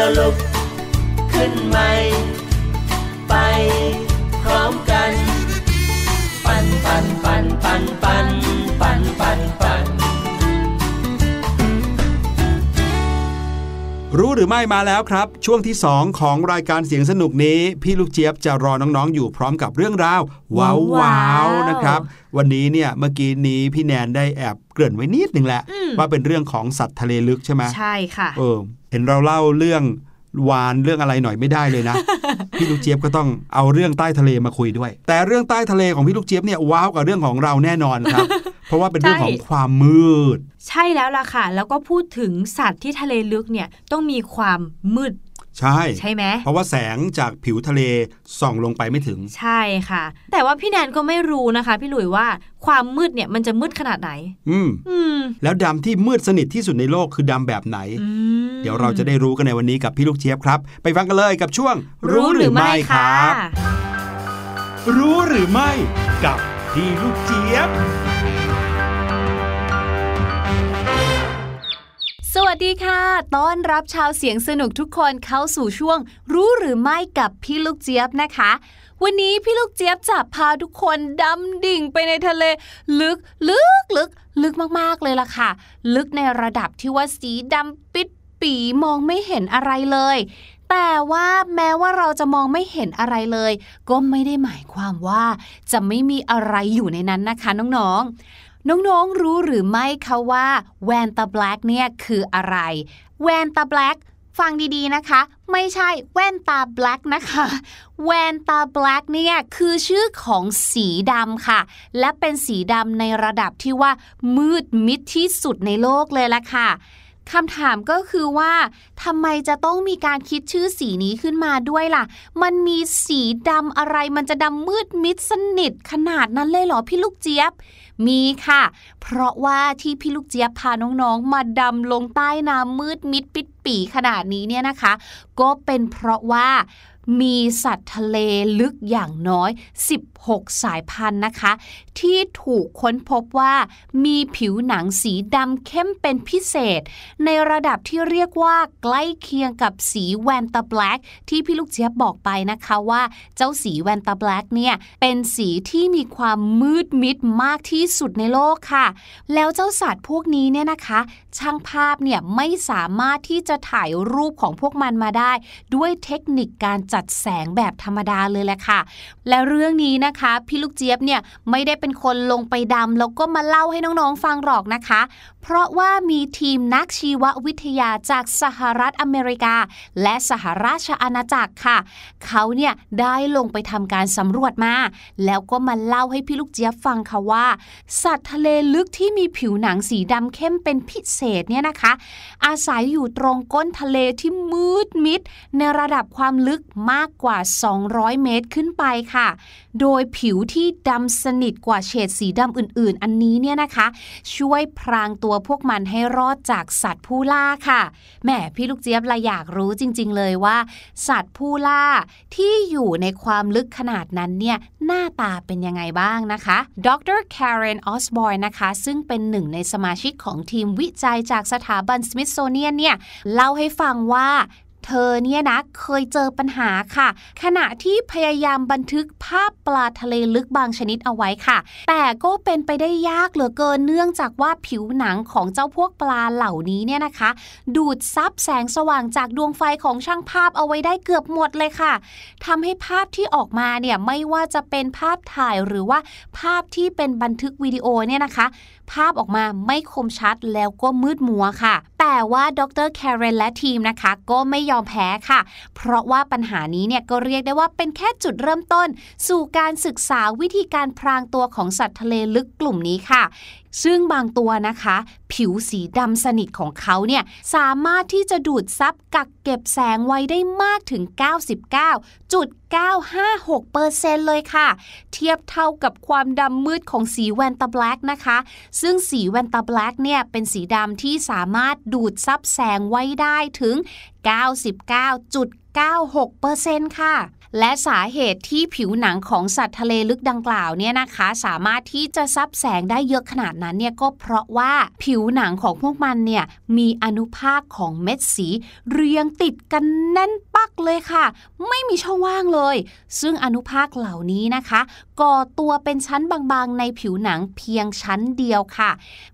แล้วลุกขึ้นใหม่ไปพร้อมกันปั่นปั่นปั่นปั่นปั่นปั่นปั่นปั่นรู้หรือไม่มาแล้วครับช่วงที่สองของรายการเสียงสนุกนี้พี่ลูกเจี๊ยบจะรอน้องๆอยู่พร้อมกับเรื่องราวว้าวว้าวนะครับวันนี้เนี่ยเมื่อกี้นี้พี่แนนได้แอบเกริ่นไว้นิดนึงแหละว่าเป็นเรื่องของสัตว์ทะเลลึกใช่ไหมใช่ค่ะเออเห็นเราเล่าเรื่องวานเรื่องอะไรหน่อยไม่ได้เลยนะ พี่ลูกเจี๊ยบก็ต้องเอาเรื่องใต้ทะเลมาคุยด้วยแต่เรื่องใต้ทะเลของพี่ลูกเจี๊ยบเนี่ยว้าวกับเรื่องของเราแน่นอนครับ เพราะว่าเป็นเรื่องของความมืดใช่แล้วล่ะค่ะแล้วก็พูดถึงสัตว์ที่ทะเลลึกเนี่ยต้องมีความมืดใช่ใช่ไหมเพราะว่าแสงจากผิวทะเลส่องลงไปไม่ถึงใช่ค่ะแต่ว่าพี่แนนก็ไม่รู้นะคะพี่หลุยว่าความมืดเนี่ยมันจะมืดขนาดไหนอืมอืมแล้วดำที่มืดสนิทที่สุดในโลกคือดำแบบไหนเดี๋ยวเราจะได้รู้กันในวันนี้กับพี่ลูกเจี๊ยบครับไปฟังกันเลยกับช่วงรู้หรือไม่ครับรู้หรือไม่กับพี่ลูกเจี๊ยบสวัสดีค่ะต้อนรับชาวเสียงสนุกทุกคนเข้าสู่ช่วงรู้หรือไม่กับพี่ลูกเจี๊ยบนะคะวันนี้พี่ลูกเจี๊ยบจะพาทุกคนดำดิ่งไปในทะเลลึกลึกลึกลึกมากๆเลยล่ะค่ะลึกในระดับที่ว่าสีดำปิดปีมองไม่เห็นอะไรเลยแต่ว่าแม้ว่าเราจะมองไม่เห็นอะไรเลยก็ไม่ได้หมายความว่าจะไม่มีอะไรอยู่ในนั้นนะคะน้องๆน้องๆรู้หรือไม่คะว่าแวนตาแบล็กเนี่ยคืออะไรแวนตาแบล็กฟังดีๆนะคะไม่ใช่แว่นตาแบล็กนะคะแวนตาแบล็กเนี่ยคือชื่อของสีดำค่ะและเป็นสีดำในระดับที่ว่ามืดมิดที่สุดในโลกเลยล่ะค่ะคำถามก็คือว่าทำไมจะต้องมีการคิดชื่อสีนี้ขึ้นมาด้วยล่ะมันมีสีดำอะไรมันจะดำมืดมิดสนิทขนาดนั้นเลยเหรอพี่ลูกเจี๊ยบมีค่ะเพราะว่าที่พี่ลูกเจี๊ยบพาน้องๆมาดำลงใต้น้ำมืดมิดปิดปีขนาดนี้เนี่ยนะคะก็เป็นเพราะว่ามีสัตว์ทะเลลึกอย่างน้อยสิบหกสายพันธุ์นะคะที่ถูกค้นพบว่ามีผิวหนังสีดำเข้มเป็นพิเศษในระดับที่เรียกว่าใกล้เคียงกับสีแวนตาแบล็กที่พี่ลูกเจี๊ยบบอกไปนะคะว่าเจ้าสีแวนตาแบล็กเนี่ยเป็นสีที่มีความมืดมิดมากที่สุดในโลกค่ะแล้วเจ้าสัตว์พวกนี้เนี่ยนะคะช่างภาพเนี่ยไม่สามารถที่จะถ่ายรูปของพวกมันมาได้ด้วยเทคนิคการจัดแสงแบบธรรมดาเลยแหละค่ะและเรื่องนี้นะคะพี่ลูกเจี๊ยบเนี่ยไม่ได้เป็นคนลงไปดำแล้วก็มาเล่าให้น้องๆฟังหรอกนะคะเพราะว่ามีทีมนักชีววิทยาจากสหรัฐอเมริกาและสหราชอาณาจักรค่ะเขาเนี่ยได้ลงไปทำการสำรวจมาแล้วก็มาเล่าให้พี่ลูกเจี๊ยบฟังค่ะว่าสัตว์ทะเลลึกที่มีผิวหนังสีดำเข้มเป็นพิเศษเนี่ยนะคะอาศัยอยู่ตรงก้นทะเลที่มืดมิดในระดับความลึกมากกว่าสองร้อยเมตรขึ้นไปค่ะโดยผิวที่ดำสนิทกว่าเฉดสีดำอื่นๆอันนี้เนี่ยนะคะช่วยพรางตัวพวกมันให้รอดจากสัตว์ผู้ล่าค่ะแหมพี่ลูกเจี๊ยบละอยากรู้จริงๆเลยว่าสัตว์ผู้ล่าที่อยู่ในความลึกขนาดนั้นเนี่ยหน้าตาเป็นยังไงบ้างนะคะดร. Karen Osborn นะคะซึ่งเป็นหนึ่งในสมาชิกของทีมวิจัยจากสถาบัน Smithsonian เนี่ยเล่าให้ฟังว่าเธอเนี่ยนะเคยเจอปัญหาค่ะขณะที่พยายามบันทึกภาพปลาทะเลลึกบางชนิดเอาไว้ค่ะแต่ก็เป็นไปได้ยากเหลือเกินเนื่องจากว่าผิวหนังของเจ้าพวกปลาเหล่านี้เนี่ยนะคะดูดซับแสงสว่างจากดวงไฟของช่างภาพเอาไว้ได้เกือบหมดเลยค่ะทำให้ภาพที่ออกมาเนี่ยไม่ว่าจะเป็นภาพถ่ายหรือว่าภาพที่เป็นบันทึกวิดีโอเนี่ยนะคะภาพออกมาไม่คมชัดแล้วก็มืดมัวค่ะแต่ว่าดร. แคเรนและทีมนะคะก็ไม่ยอมแพ้ค่ะเพราะว่าปัญหานี้เนี่ยก็เรียกได้ว่าเป็นแค่จุดเริ่มต้นสู่การศึกษาวิธีการพรางตัวของสัตว์ทะเลลึกกลุ่มนี้ค่ะซึ่งบางตัวนะคะผิวสีดำสนิทของเขาเนี่ยสามารถที่จะดูดซับกักเก็บแสงไว้ได้มากถึง เก้าสิบเก้าจุดเก้าห้าหกเปอร์เซ็นต์ เลยค่ะเทียบเท่ากับความดำมืดของสีแวนตาแบล็กนะคะซึ่งสีแวนตาแบล็กเนี่ยเป็นสีดำที่สามารถดูดซับแสงไว้ได้ถึง เก้าสิบเก้าจุดเก้าหกเปอร์เซ็นต์ ค่ะ และสาเหตุที่ผิวหนังของสัตว์ทะเลลึกดังกล่าวเนี่ยนะคะสามารถที่จะซับแสงได้เยอะขนาดนั้นเนี่ยก็เพราะว่าผิวหนังของพวกมันเนี่ยมีอนุภาคของเม็ดสีเรียงติดกันแน่นปักเลยค่ะไม่มีช่องว่างเลยซึ่งอนุภาคเหล่านี้นะคะก่อตัวเป็นชั้นบางๆในผิวหนังเพียงชั้นเดียวค่ะ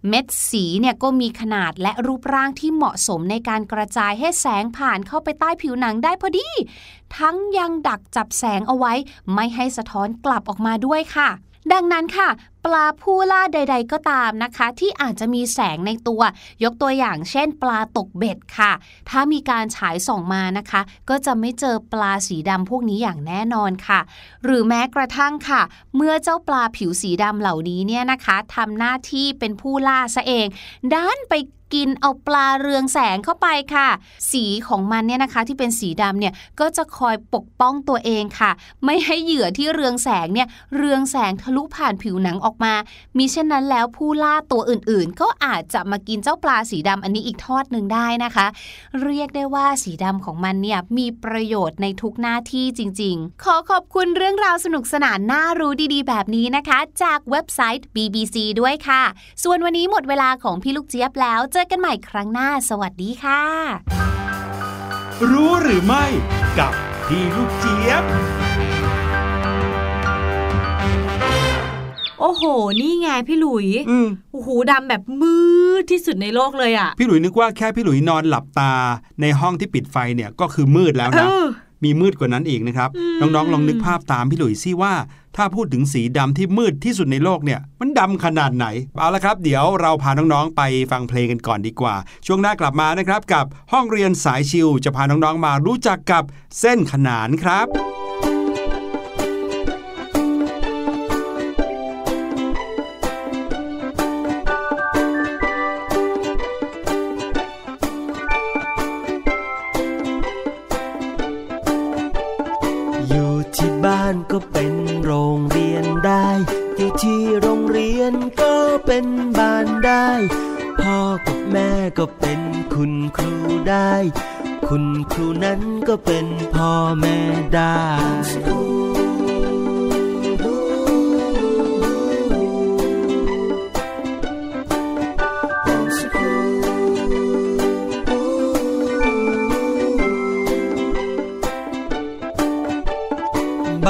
เม็ดสีเนี่ยก็มีขนาดและรูปร่างที่เหมาะสมในการกระจายให้แสงผ่านเข้าไปใต้ผิวหนังได้พอดีทั้งยังดักจับแสงเอาไว้ไม่ให้สะท้อนกลับออกมาด้วยค่ะดังนั้นค่ะปลาผู้ล่าใดๆก็ตามนะคะที่อาจจะมีแสงในตัวยกตัวอย่างเช่นปลาตกเบ็ดค่ะถ้ามีการฉายส่องมานะคะก็จะไม่เจอปลาสีดำพวกนี้อย่างแน่นอนค่ะหรือแม้กระทั่งค่ะเมื่อเจ้าปลาผิวสีดำเหล่านี้เนี่ยนะคะทำหน้าที่เป็นผู้ล่าซะเองดันไปกินเอาปลาเรืองแสงเข้าไปค่ะสีของมันเนี่ยนะคะที่เป็นสีดำเนี่ยก็จะคอยปกป้องตัวเองค่ะไม่ให้เหยื่อที่เรืองแสงเนี่ยเรืองแสงทะลุผ่านผิวหนังออกมามิเช่นนั้นแล้วผู้ล่าตัวอื่นๆก็อาจจะมากินเจ้าปลาสีดำอันนี้อีกทอดหนึ่งได้นะคะเรียกได้ว่าสีดำของมันเนี่ยมีประโยชน์ในทุกหน้าที่จริงๆขอขอบคุณเรื่องราวสนุกสนานน่ารู้ดีๆแบบนี้นะคะจากเว็บไซต์ บี บี ซี ด้วยค่ะส่วนวันนี้หมดเวลาของพี่ลูกเจี๊ยบแล้วเจอกันใหม่ครั้งหน้าสวัสดีค่ะรู้หรือไม่กับพี่ลูกเจี๊ยบโอ้โหนี่ไงพี่หลุยโอ้โหดำแบบมืดที่สุดในโลกเลยอ่ะพี่หลุยนึกว่าแค่พี่หลุยนอนหลับตาในห้องที่ปิดไฟเนี่ยก็คือมืดแล้วนะมีมืดกว่านั้นอีกนะครับน้องๆลองนึกภาพตามพี่หลุยสิว่าถ้าพูดถึงสีดำที่มืดที่สุดในโลกเนี่ยมันดำขนาดไหนเอาละครับเดี๋ยวเราพาน้องๆไปฟังเพลงกันก่อนดีกว่าช่วงหน้ากลับมานะครับกับห้องเรียนสายชิลจะพาน้องๆมารู้จักกับเส้นขนานครับก็เป็นโรงเรียนได้อยู่ที่โรงเรียนก็เป็นบ้านได้พ่อกับแม่ก็เป็นคุณครูได้คุณครูนั้นก็เป็นพ่อแม่ได้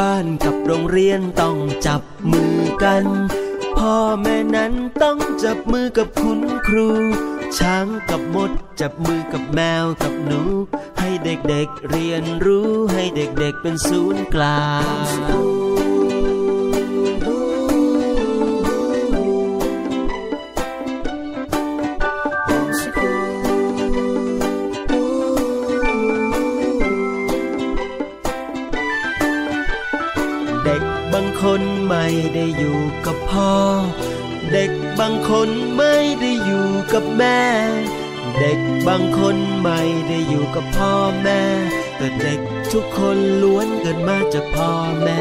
บ้านกับโรงเรียนต้องจับมือกันพ่อแม่นั้นต้องจับมือกับคุณครูช้างกับมดจับมือกับแมวกับหนูให้เด็กๆเรียนรู้ให้เด็กๆเป็นศูนย์กลางคนไม่ได้อยู่กับพ่อเด็กบางคนไม่ได้อยู่กับแม่เด็กบางคนไม่ได้อยู่กับพ่อแม่แต่เด็กทุกคนล้วนเกิดมาจากพ่อแม่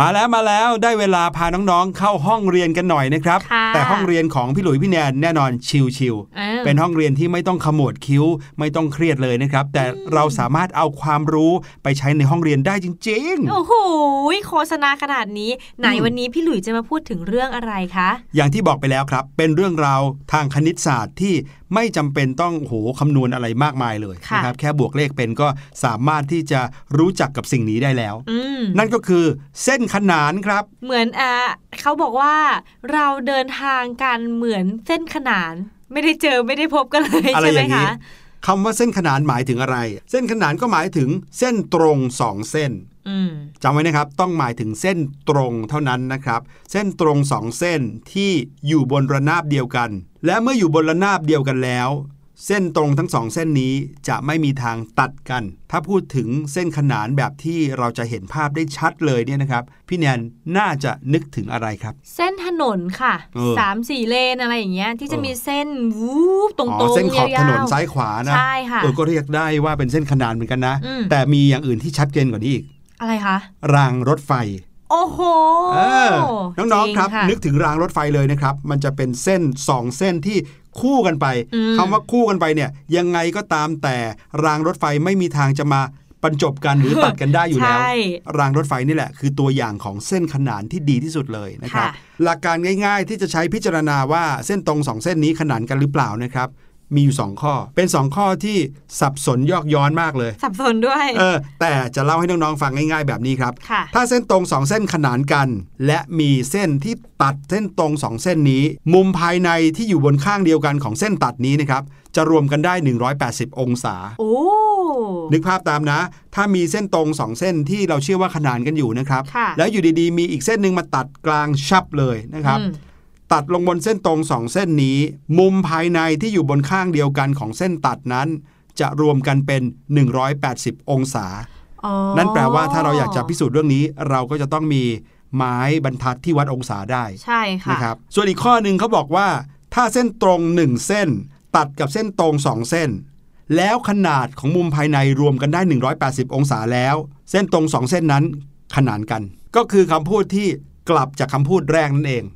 มาแล้วมาแล้วได้เวลาพาน้องๆเข้าห้องเรียนกันหน่อยนะครับแต่ห้องเรียนของพี่หลุยพี่แนนแน่นอนชิลๆเป็นห้องเรียนที่ไม่ต้องขมวดคิ้วไม่ต้องเครียดเลยนะครับแต่เราสามารถเอาความรู้ไปใช้ในห้องเรียนได้จริงๆโอ้โหโฆษณาขนาดนี้ไหนวันนี้พี่หลุยจะมาพูดถึงเรื่องอะไรคะอย่างที่บอกไปแล้วครับเป็นเรื่องราวทางคณิตศาสตร์ที่ไม่จำเป็นต้องโหคำนวณอะไรมากมายเลยนะครับแค่บวกเลขเป็นก็สามารถที่จะรู้จักกับสิ่งนี้ได้แล้วนั่นก็คือเส้นขนานครับเหมือนอ่ะเขาบอกว่าเราเดินทางกันเหมือนเส้นขนานไม่ได้เจอไม่ได้พบกันเลยใช่ไหมคะคำว่าเส้นขนานหมายถึงอะไรเส้นขนานก็หมายถึงเส้นตรงสองเส้นจำไว้นะครับต้องหมายถึงเส้นตรงเท่านั้นนะครับเส้นตรงสองเส้นที่อยู่บนระนาบเดียวกันและเมื่ออยู่บนระนาบเดียวกันแล้วเส้นตรงทั้งสองเส้นนี้จะไม่มีทางตัดกันถ้าพูดถึงเส้นขนานแบบที่เราจะเห็นภาพได้ชัดเลยเนี่ยนะครับพี่แนนน่าจะนึกถึงอะไรครับเส้นถนนค่ะสามสี่เลนอะไรอย่างเงี้ยที่จะมีเส้นวูบตรงๆยาวๆเส้นขอบถนนซ้ายขวานะใช่ค่ะเออก็เรียกได้ว่าเป็นเส้นขนานเหมือนกันนะแต่มีอย่างอื่นที่ชัดเจนกว่านี้อีกอะไรคะรางรถไฟโอ้โหน้องๆครับนึกถึงรางรถไฟเลยนะครับมันจะเป็นเส้นสองเส้นที่คู่กันไปคำว่าคู่กันไปเนี่ยยังไงก็ตามแต่รางรถไฟไม่มีทางจะมาบรรจบกันหรือตัดกันได้อยู่แล้วรางรถไฟนี่แหละคือตัวอย่างของเส้นขนานที่ดีที่สุดเลยนะครับหลักการง่ายๆที่จะใช้พิจารณาว่าเส้นตรงสองเส้นนี้ขนานกันหรือเปล่านะครับมีอยู่สองข้อเป็นสองข้อที่สับสนยอกย้อนมากเลยสับสนด้วยเออแต่จะเล่าให้น้องๆฟังง่ายๆแบบนี้ครับถ้าเส้นตรงสองเส้นขนานกันและมีเส้นที่ตัดเส้นตรงสองเส้นนี้มุมภายในที่อยู่บนข้างเดียวกันของเส้นตัดนี้นะครับจะรวมกันได้หนึ่งร้อยแปดสิบองศาโอ้นึกภาพตามนะถ้ามีเส้นตรงสองเส้นที่เราเชื่อว่าขนานกันอยู่นะครับแล้วอยู่ดีๆมีอีกเส้นนึงมาตัดกลางชับเลยนะครับตัดลงบนเส้นตรงสองเส้นนี้มุมภายในที่อยู่บนข้างเดียวกันของเส้นตัดนั้นจะรวมกันเป็นหนึ่งร้อยแปดสิบองศา oh. นั่นแปลว่าถ้าเราอยากจะพิสูจน์เรื่องนี้เราก็จะต้องมีไม้บรรทัดที่วัดองศาได้ใช่ค่ะนะครับส่วนอีกข้อหนึ่งเขาบอกว่าถ้าเส้นตรงหนึ่งเส้นตัดกับเส้นตรงสองเส้นแล้วขนาดของมุมภายในรวมกันได้หนึ่งร้อยแปดสิบองศาแล้วเส้นตรงสองเส้นนั้นขนานกันก็คือคำพูดที่กลับจากคำพูดแรกนั่นเอง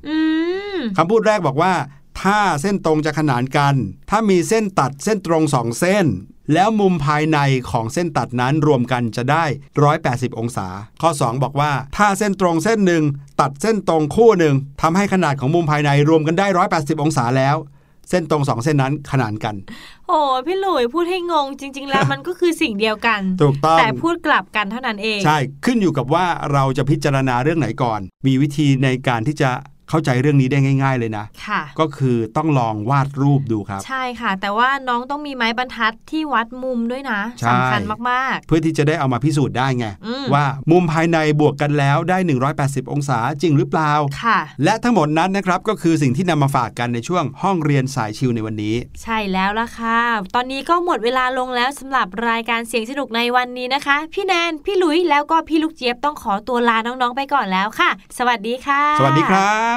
คำพูดแรกบอกว่าถ้าเส้นตรงจะขนานกันถ้ามีเส้นตัดเส้นตรงสองเส้นแล้วมุมภายในของเส้นตัดนั้นรวมกันจะได้หนึ่งร้อยแปดสิบองศาข้อสองบอกว่าถ้าเส้นตรงเส้นหนึ่งตัดเส้นตรงคู่หนึ่งทำให้ขนาดของมุมภายในรวมกันได้หนึ่งร้อยแปดสิบองศาแล้วเส้นตรงสองเส้นนั้นขนานกันโอ้พี่หลุยพูดให้งงจริงๆแล้วมันก็คือสิ่งเดียวกันถูกต้องแต่พูดกลับกันเท่านั้นเองใช่ขึ้นอยู่กับว่าเราจะพิจารณาเรื่องไหนก่อนมีวิธีในการที่จะเข้าใจเรื่องนี้ได้ง่ายๆเลยนะก็คือต้องลองวาดรูปดูครับใช่ค่ะแต่ว่าน้องต้องมีไม้บรรทัดที่วัดมุมด้วยนะสำคัญมากๆเพื่อที่จะได้เอามาพิสูจน์ได้ไงว่ามุมภายในบวกกันแล้วได้หนึ่งร้อยแปดสิบองศาจริงหรือเปล่าและทั้งหมดนั้นนะครับก็คือสิ่งที่นำมาฝากกันในช่วงห้องเรียนสายชิลในวันนี้ใช่แล้วล่ะค่ะตอนนี้ก็หมดเวลาลงแล้วสำหรับรายการเสียงสนุกในวันนี้นะคะพี่แนนพี่หลุยแล้วก็พี่ลูกเจี๊ยบต้องขอตัวลาน้องๆไปก่อนแล้วค่ะสวัสดีค่ะสวัสดีครับ